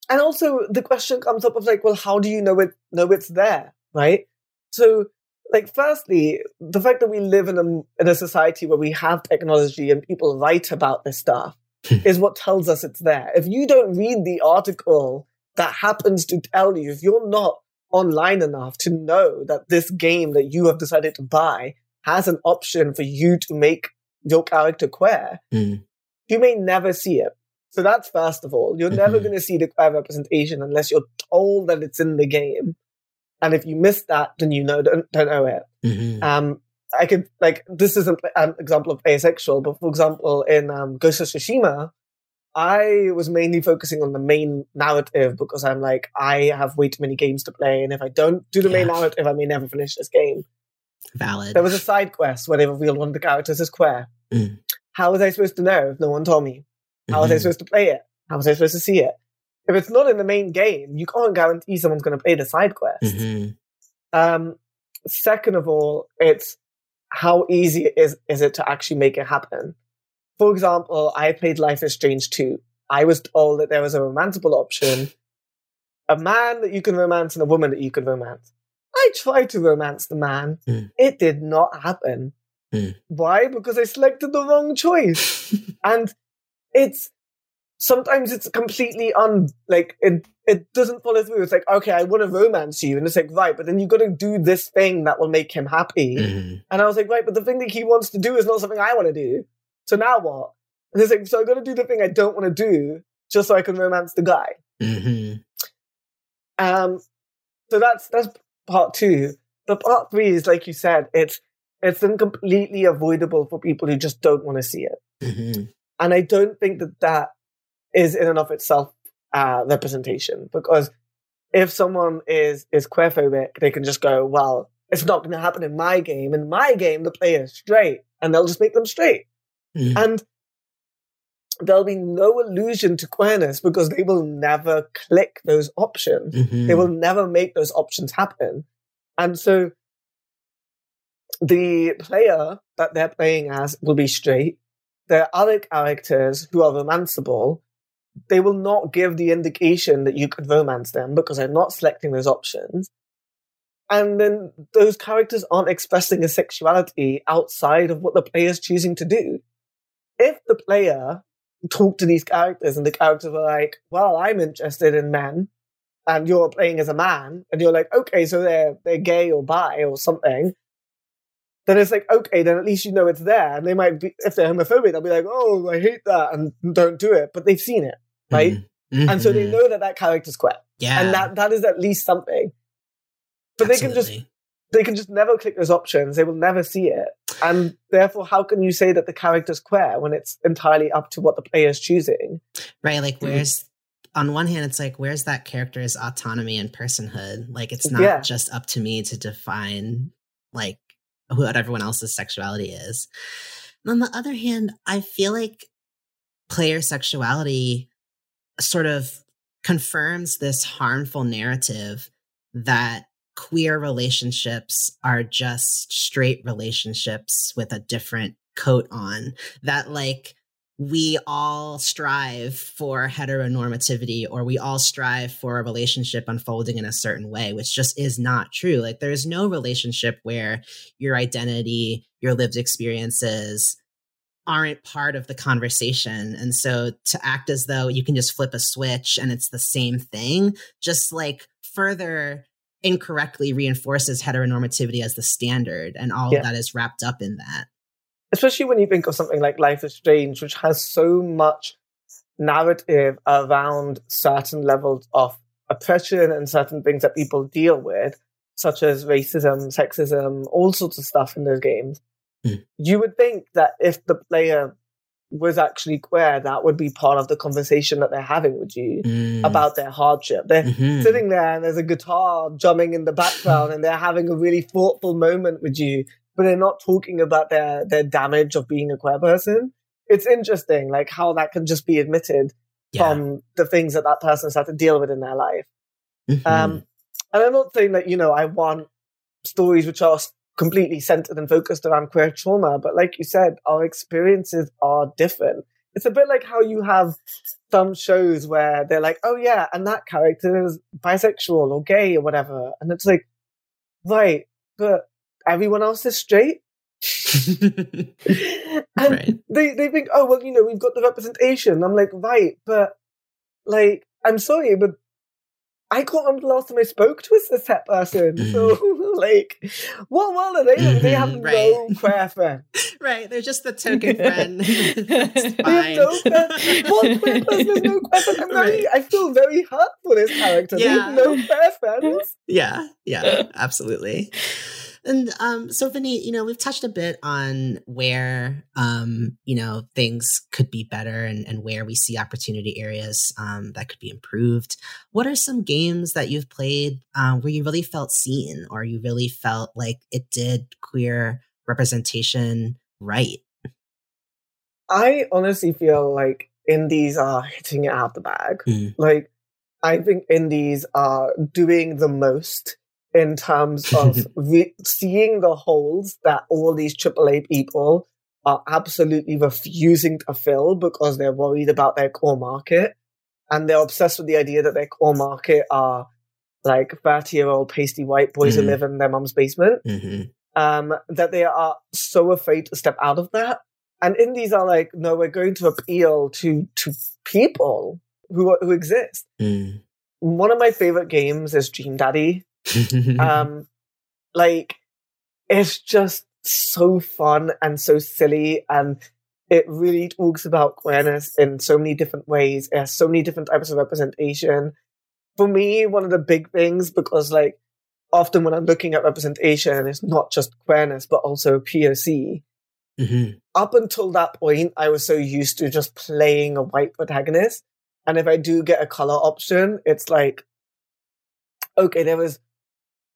And also the question comes up of how do you know it's there, right? So, firstly, the fact that we live in a society where we have technology and people write about this stuff is what tells us it's there. If you don't read the article that happens to tell you, if you're not online enough to know that this game that you have decided to buy has an option for you to make your character queer, you may never see it. So that's first of all. You're never going to see the queer representation unless you're told that it's in the game. And if you miss that, then don't know it. Mm-hmm. I could, this isn't an example of asexual, but for example, in Ghost of Tsushima, I was mainly focusing on the main narrative because I'm I have way too many games to play, and if I don't do the main narrative, I may never finish this game. Valid. There was a side quest where they revealed one of the characters is queer. Mm. How was I supposed to know if no one told me? How was I supposed to play it? How was I supposed to see it? If it's not in the main game, you can't guarantee someone's going to play the side quest. Mm-hmm. Second of all, it's how easy is it to actually make it happen? For example, I played Life is Strange 2. I was told that there was a romanceable option, a man that you can romance and a woman that you can romance. I tried to romance the man. Mm. It did not happen. Mm. Why? Because I selected the wrong choice. And sometimes it's completely it doesn't follow through. It's okay, I want to romance you. And it's right, but then you've got to do this thing that will make him happy. Mm. And I was right, but the thing that he wants to do is not something I want to do. So now what? And it's so I've got to do the thing I don't want to do just so I can romance the guy. Mm-hmm. So that's part two. But part three is, like you said, it's completely avoidable for people who just don't want to see it. Mm-hmm. And I don't think that is in and of itself representation, because if someone is queerphobic, they can just go, well, it's not going to happen in my game. In my game, the player is straight, and they'll just make them straight. Mm-hmm. And there'll be no allusion to queerness because they will never click those options. Mm-hmm. They will never make those options happen. And so the player that they're playing as will be straight. There are other characters who are romanceable they will not give the indication that you could romance them because they're not selecting those options. And then those characters aren't expressing a sexuality outside of what the player is choosing to do. If the player talked to these characters and the characters were like, well, I'm interested in men, and you're playing as a man, and you're like, okay, so they're gay or bi or something, then it's like, okay, then at least you know it's there. And they might be, if they're homophobic, they'll be like, oh, I hate that, and don't do it. But they've seen it, right? Mm-hmm. And so they know that character's queer. Yeah. And that is at least something. But absolutely. They can just never click those options. They will never see it. And therefore, how can you say that the character's queer when it's entirely up to what the player is choosing? Right, like where's, on one hand, it's like, where's that character's autonomy and personhood? Like, it's not just up to me to define, like, what everyone else's sexuality is. And on the other hand, I feel like player sexuality sort of confirms this harmful narrative that queer relationships are just straight relationships with a different coat on, that like we all strive for heteronormativity, or we all strive for a relationship unfolding in a certain way, which just is not true. Like there is no relationship where your identity, your lived experiences aren't part of the conversation. And so to act as though you can just flip a switch and it's the same thing, just like further incorrectly reinforces heteronormativity as the standard, and all of that is wrapped up in that. Especially when you think of something like Life is Strange, which has so much narrative around certain levels of oppression and certain things that people deal with, such as racism, sexism, all sorts of stuff in those games. Mm. You would think that if the player was actually queer, that would be part of the conversation that they're having with you about their hardship. They're sitting there and there's a guitar drumming in the background and they're having a really thoughtful moment with you, but they're not talking about their damage of being a queer person. It's interesting, like how that can just be admitted from the things that person's had to deal with in their life. Mm-hmm. And I'm not saying that, you know, I want stories which are completely centered and focused around queer trauma, but like you said, our experiences are different. It's a bit like how you have some shows where they're like, oh yeah, and that character is bisexual or gay or whatever, and it's like, right, but everyone else is straight. And right. they think, oh well, you know, we've got the representation. I'm like, right, but like, I'm sorry, but I can't remember the last time I spoke to a cis-het person. So, like, what world are they in? They have no queer friend. Right, they're just the token friend. It's fine. What queer person has no queer friend? I feel very hurt for this character. Yeah. They have no queer friends. Yeah, absolutely. And so, Vineet, you know, we've touched a bit on where, you know, things could be better and where we see opportunity areas that could be improved. What are some games that you've played where you really felt seen, or you really felt like it did queer representation right? I honestly feel like indies are hitting it out of the bag. Like, I think indies are doing the most in terms of seeing the holes that all these AAA people are absolutely refusing to fill because they're worried about their core market. And they're obsessed with the idea that their core market are like 30-year-old pasty white boys who live in their mum's basement, that they are so afraid to step out of that. And indies are like, no, we're going to appeal to people who exist. One of my favorite games is Dream Daddy. Like, it's just so fun and so silly, and it really talks about queerness in so many different ways. It has so many different types of representation. For me, one of the big things, because like often when I'm looking at representation, it's not just queerness but also POC. Up until that point, I was so used to just playing a white protagonist, and if I do get a color option, it's like, okay, there was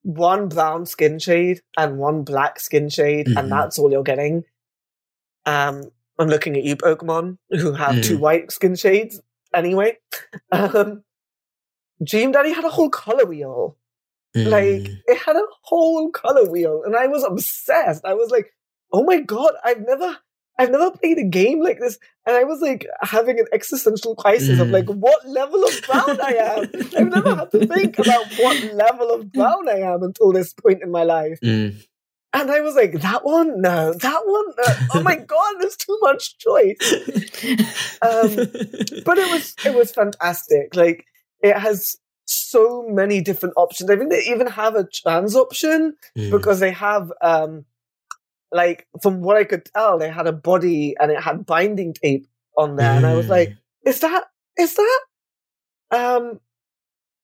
one brown skin shade and one black skin shade, and that's all you're getting. I'm looking at you, Pokemon, who have two white skin shades. Anyway, Dream Daddy had a whole color wheel. Like, it had a whole color wheel, and I was obsessed. I was like, oh my god, I've never I've never played a game like this. And I was like having an existential crisis of like, what level of brown I am. I've never had to think about what level of brown I am until this point in my life. Mm. And I was like, that one? No. That one? No. Oh my God, there's too much choice. But it was fantastic. Like, it has so many different options. I think they even have a trans option because they have... like, from what I could tell, they had a body and it had binding tape on there. And I was like, is that? And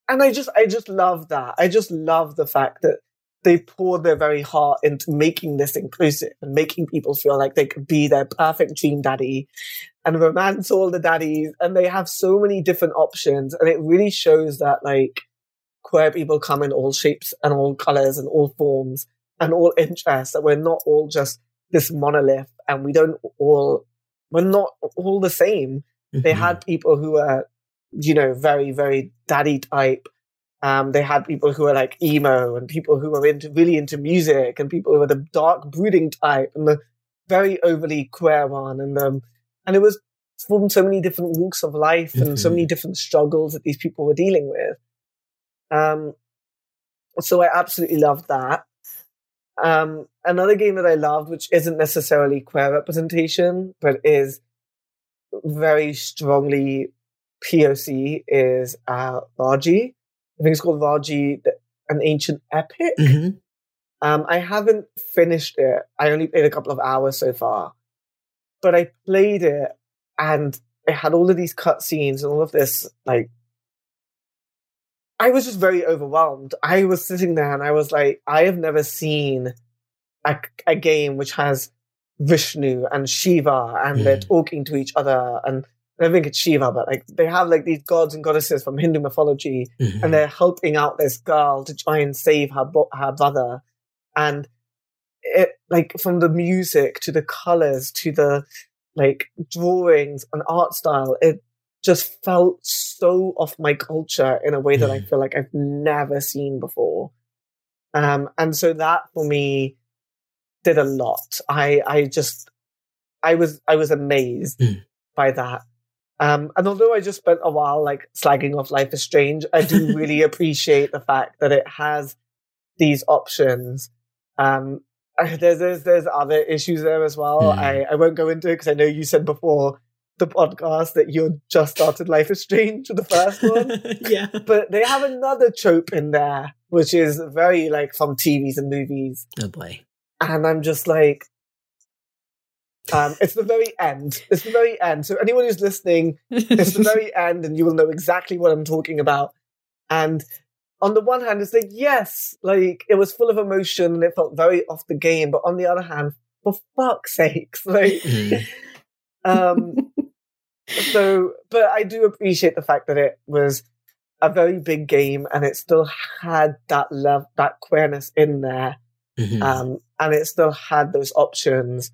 I just love that. I just love the fact that they poured their very heart into making this inclusive and making people feel like they could be their perfect dream daddy and romance all the daddies. And they have so many different options. And it really shows that, like, queer people come in all shapes and all colors and all forms. And all interests, that we're not all just this monolith, and we're not all the same. Mm-hmm. They had people who were, you know, very, very daddy type. They had people who were like emo, and people who were really into music, and people who were the dark brooding type, and the very overly queer one. And it was from so many different walks of life and so many different struggles that these people were dealing with. So I absolutely loved that. Another game that I loved, which isn't necessarily queer representation, but is very strongly POC, is Raji. I think it's called Raji, an ancient epic. Mm-hmm. I haven't finished it. I only played a couple of hours so far. But I played it, and it had all of these cutscenes and all of this, like, I was just very overwhelmed. I was sitting there and I was like, I have never seen a game which has Vishnu and Shiva and they're talking to each other. And I think it's Shiva, but like they have like these gods and goddesses from Hindu mythology and they're helping out this girl to try and save her brother. And it, like, from the music to the colors to the like drawings and art style, it just felt so off my culture in a way that I feel like I've never seen before. And so that for me did a lot. I was amazed by that. And although I just spent a while like slagging off Life is Strange, I do really appreciate the fact that it has these options. There's other issues there as well. I won't go into it because I know you said before the podcast that you just started Life is Strange with the first one. Yeah. But they have another trope in there, which is very like from TVs and movies. Oh boy. And I'm just like, it's the very end. It's the very end. So anyone who's listening, it's the very end and you will know exactly what I'm talking about. And on the one hand, it's like, yes, like it was full of emotion and it felt very off the game. But on the other hand, for fuck's sakes, like, So, but I do appreciate the fact that it was a very big game and it still had that love, that queerness in there. And it still had those options.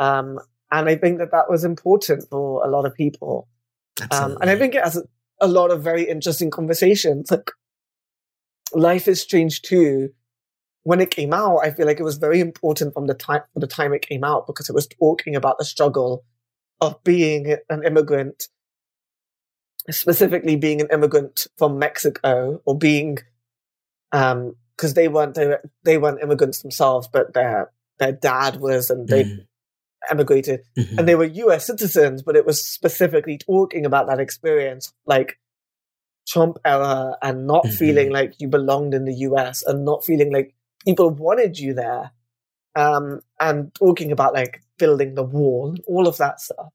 And I think that that was important for a lot of people. And I think it has a lot of very interesting conversations. Like Life is Strange 2, when it came out, I feel like it was very important from the time it came out because it was talking about the struggle of being an immigrant, specifically being an immigrant from Mexico, or being, because they weren't immigrants themselves, but their dad was, and they emigrated, and they were US citizens, but it was specifically talking about that experience, like Trump era, and not feeling like you belonged in the US, and not feeling like people wanted you there, and talking about like building the wall, all of that stuff.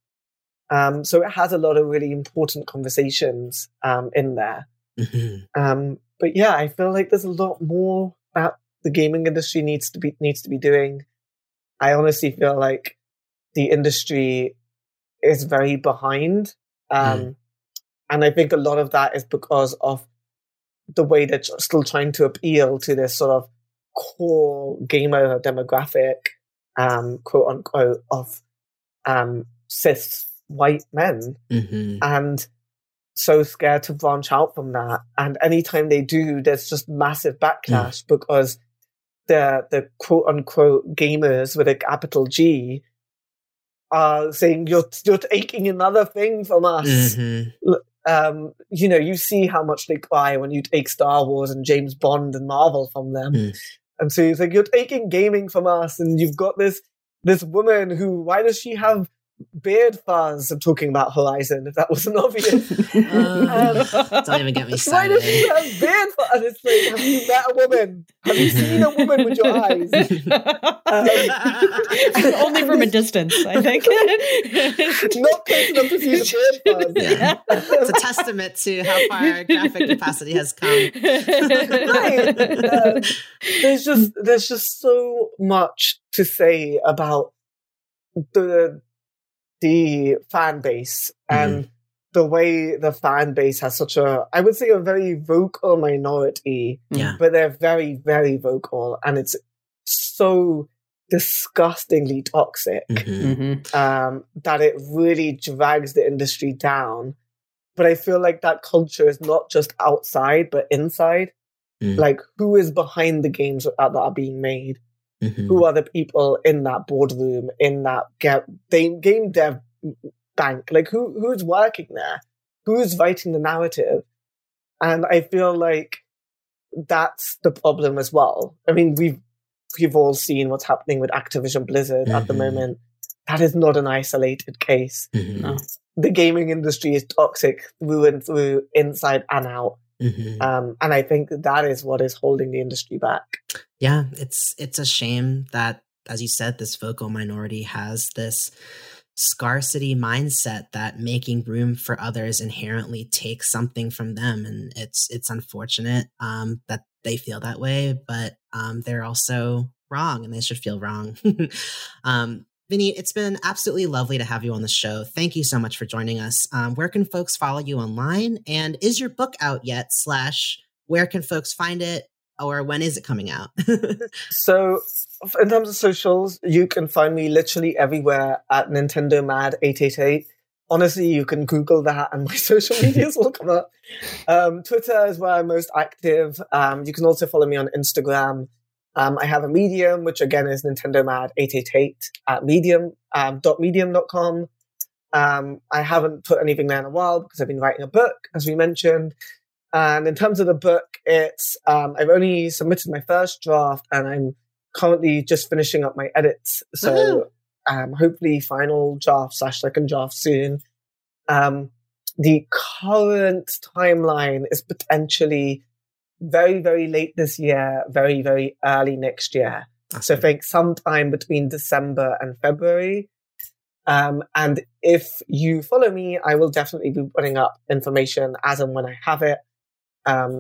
So it has a lot of really important conversations in there. But yeah, I feel like there's a lot more that the gaming industry needs to be doing. I honestly feel like the industry is very behind. And I think a lot of that is because of the way they're still trying to appeal to this sort of core gamer demographic, quote unquote, of cis white men, and so scared to branch out from that. And anytime they do, there's just massive backlash because the quote unquote gamers with a capital G saying you're taking another thing from us. Mm-hmm. You know, you see how much they cry when you take Star Wars and James Bond and Marvel from them. Mm. And so it's like, you're taking gaming from us, and you've got this woman who, why does she have beard fuzz? I'm talking about Horizon, if that wasn't obvious. Don't even get me started. Why does she have beard fuzz? It's like, have you met a woman? Have you seen a woman with your eyes? Only from a distance, I think. Not close enough to see the beard fuzz. Yeah. It's a testament to how far our graphic capacity has come. Right. There's just so much to say about the fan base, and the way the fan base has such a, I would say, a very vocal minority, but they're very, very vocal, and it's so disgustingly toxic that it really drags the industry down. But I feel like that culture is not just outside, but inside. Like, who is behind the games that are being made? Mm-hmm. Who are the people in that boardroom, in that game dev bank? Like, who's working there? Who's writing the narrative? And I feel like that's the problem as well. I mean, we've all seen what's happening with Activision Blizzard at the moment. That is not an isolated case. Mm-hmm. No. The gaming industry is toxic through and through, inside and out. Mm-hmm. And I think that is what is holding the industry back. Yeah, it's a shame that, as you said, this vocal minority has this scarcity mindset that making room for others inherently takes something from them. And it's unfortunate that they feel that way, but they're also wrong, and they should feel wrong. Vineet, it's been absolutely lovely to have you on the show. Thank you so much for joining us. Where can folks follow you online? And is your book out yet? / where can folks find it? Or when is it coming out? So in terms of socials, you can find me literally everywhere at NintendoMad888. Honestly, you can Google that and my social medias will come up. Twitter is where I'm most active. You can also follow me on Instagram. I have a Medium, which again is NintendoMad888 at medium.medium.com. I haven't put anything there in a while because I've been writing a book, as we mentioned. And in terms of the book, it's I've only submitted my first draft, and I'm currently just finishing up my edits. So hopefully final draft / second draft soon. The current timeline is potentially very, very late this year, very, very early next year. So I think sometime between December and February. And if you follow me, I will definitely be putting up information as and when I have it.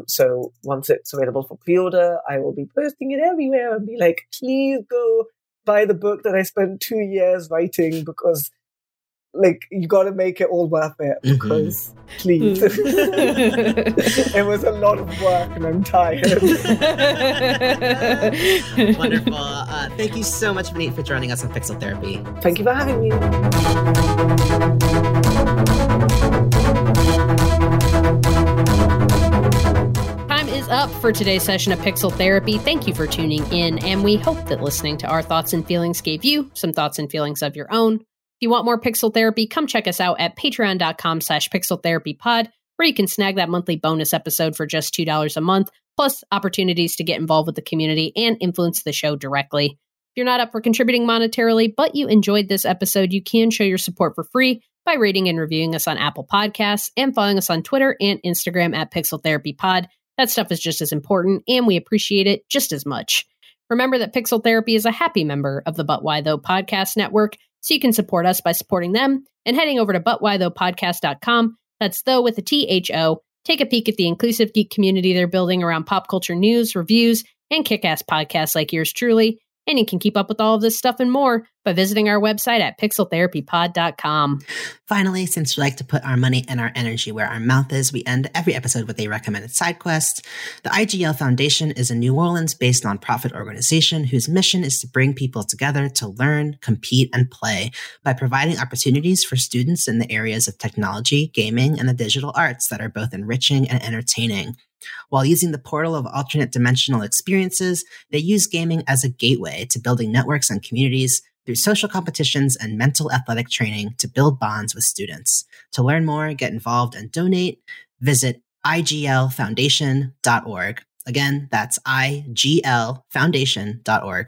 So once it's available for pre-order, I will be posting it everywhere and be like, please go buy the book that I spent 2 years writing, because like, you got to make it all worth it, because please. It was a lot of work and I'm tired. Wonderful. Thank you so much, Vineet, for joining us on Pixel Therapy. Thank you for having me. Up for today's session of Pixel Therapy. Thank you for tuning in, and we hope that listening to our thoughts and feelings gave you some thoughts and feelings of your own. If you want more Pixel Therapy, come check us out at patreon.com/pixeltherapypod, where you can snag that monthly bonus episode for just $2 a month, plus opportunities to get involved with the community and influence the show directly. If you're not up for contributing monetarily, but you enjoyed this episode, you can show your support for free by rating and reviewing us on Apple Podcasts and following us on Twitter and Instagram at Pixel Therapy Pod. That stuff is just as important, and we appreciate it just as much. Remember that Pixel Therapy is a happy member of the But Why Though Podcast Network, so you can support us by supporting them and heading over to butwhythoughpodcast.com. That's though with a THO. Take a peek at the inclusive geek community they're building around pop culture news, reviews, and kick-ass podcasts like yours truly. And you can keep up with all of this stuff and more by visiting our website at pixeltherapypod.com. Finally, since we like to put our money and our energy where our mouth is, we end every episode with a recommended side quest. The IGL Foundation is a New Orleans-based nonprofit organization whose mission is to bring people together to learn, compete, and play by providing opportunities for students in the areas of technology, gaming, and the digital arts that are both enriching and entertaining. While using the portal of alternate dimensional experiences, they use gaming as a gateway to building networks and communities, through social competitions and mental athletic training to build bonds with students. To learn more, get involved, and donate, visit IGLFoundation.org. Again, that's IGLFoundation.org.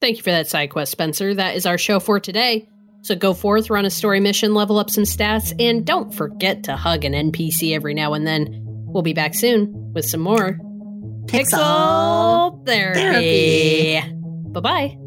Thank you for that side quest, Spencer. That is our show for today. So go forth, run a story mission, level up some stats, and don't forget to hug an NPC every now and then. We'll be back soon with some more Pixel Therapy. Bye-bye.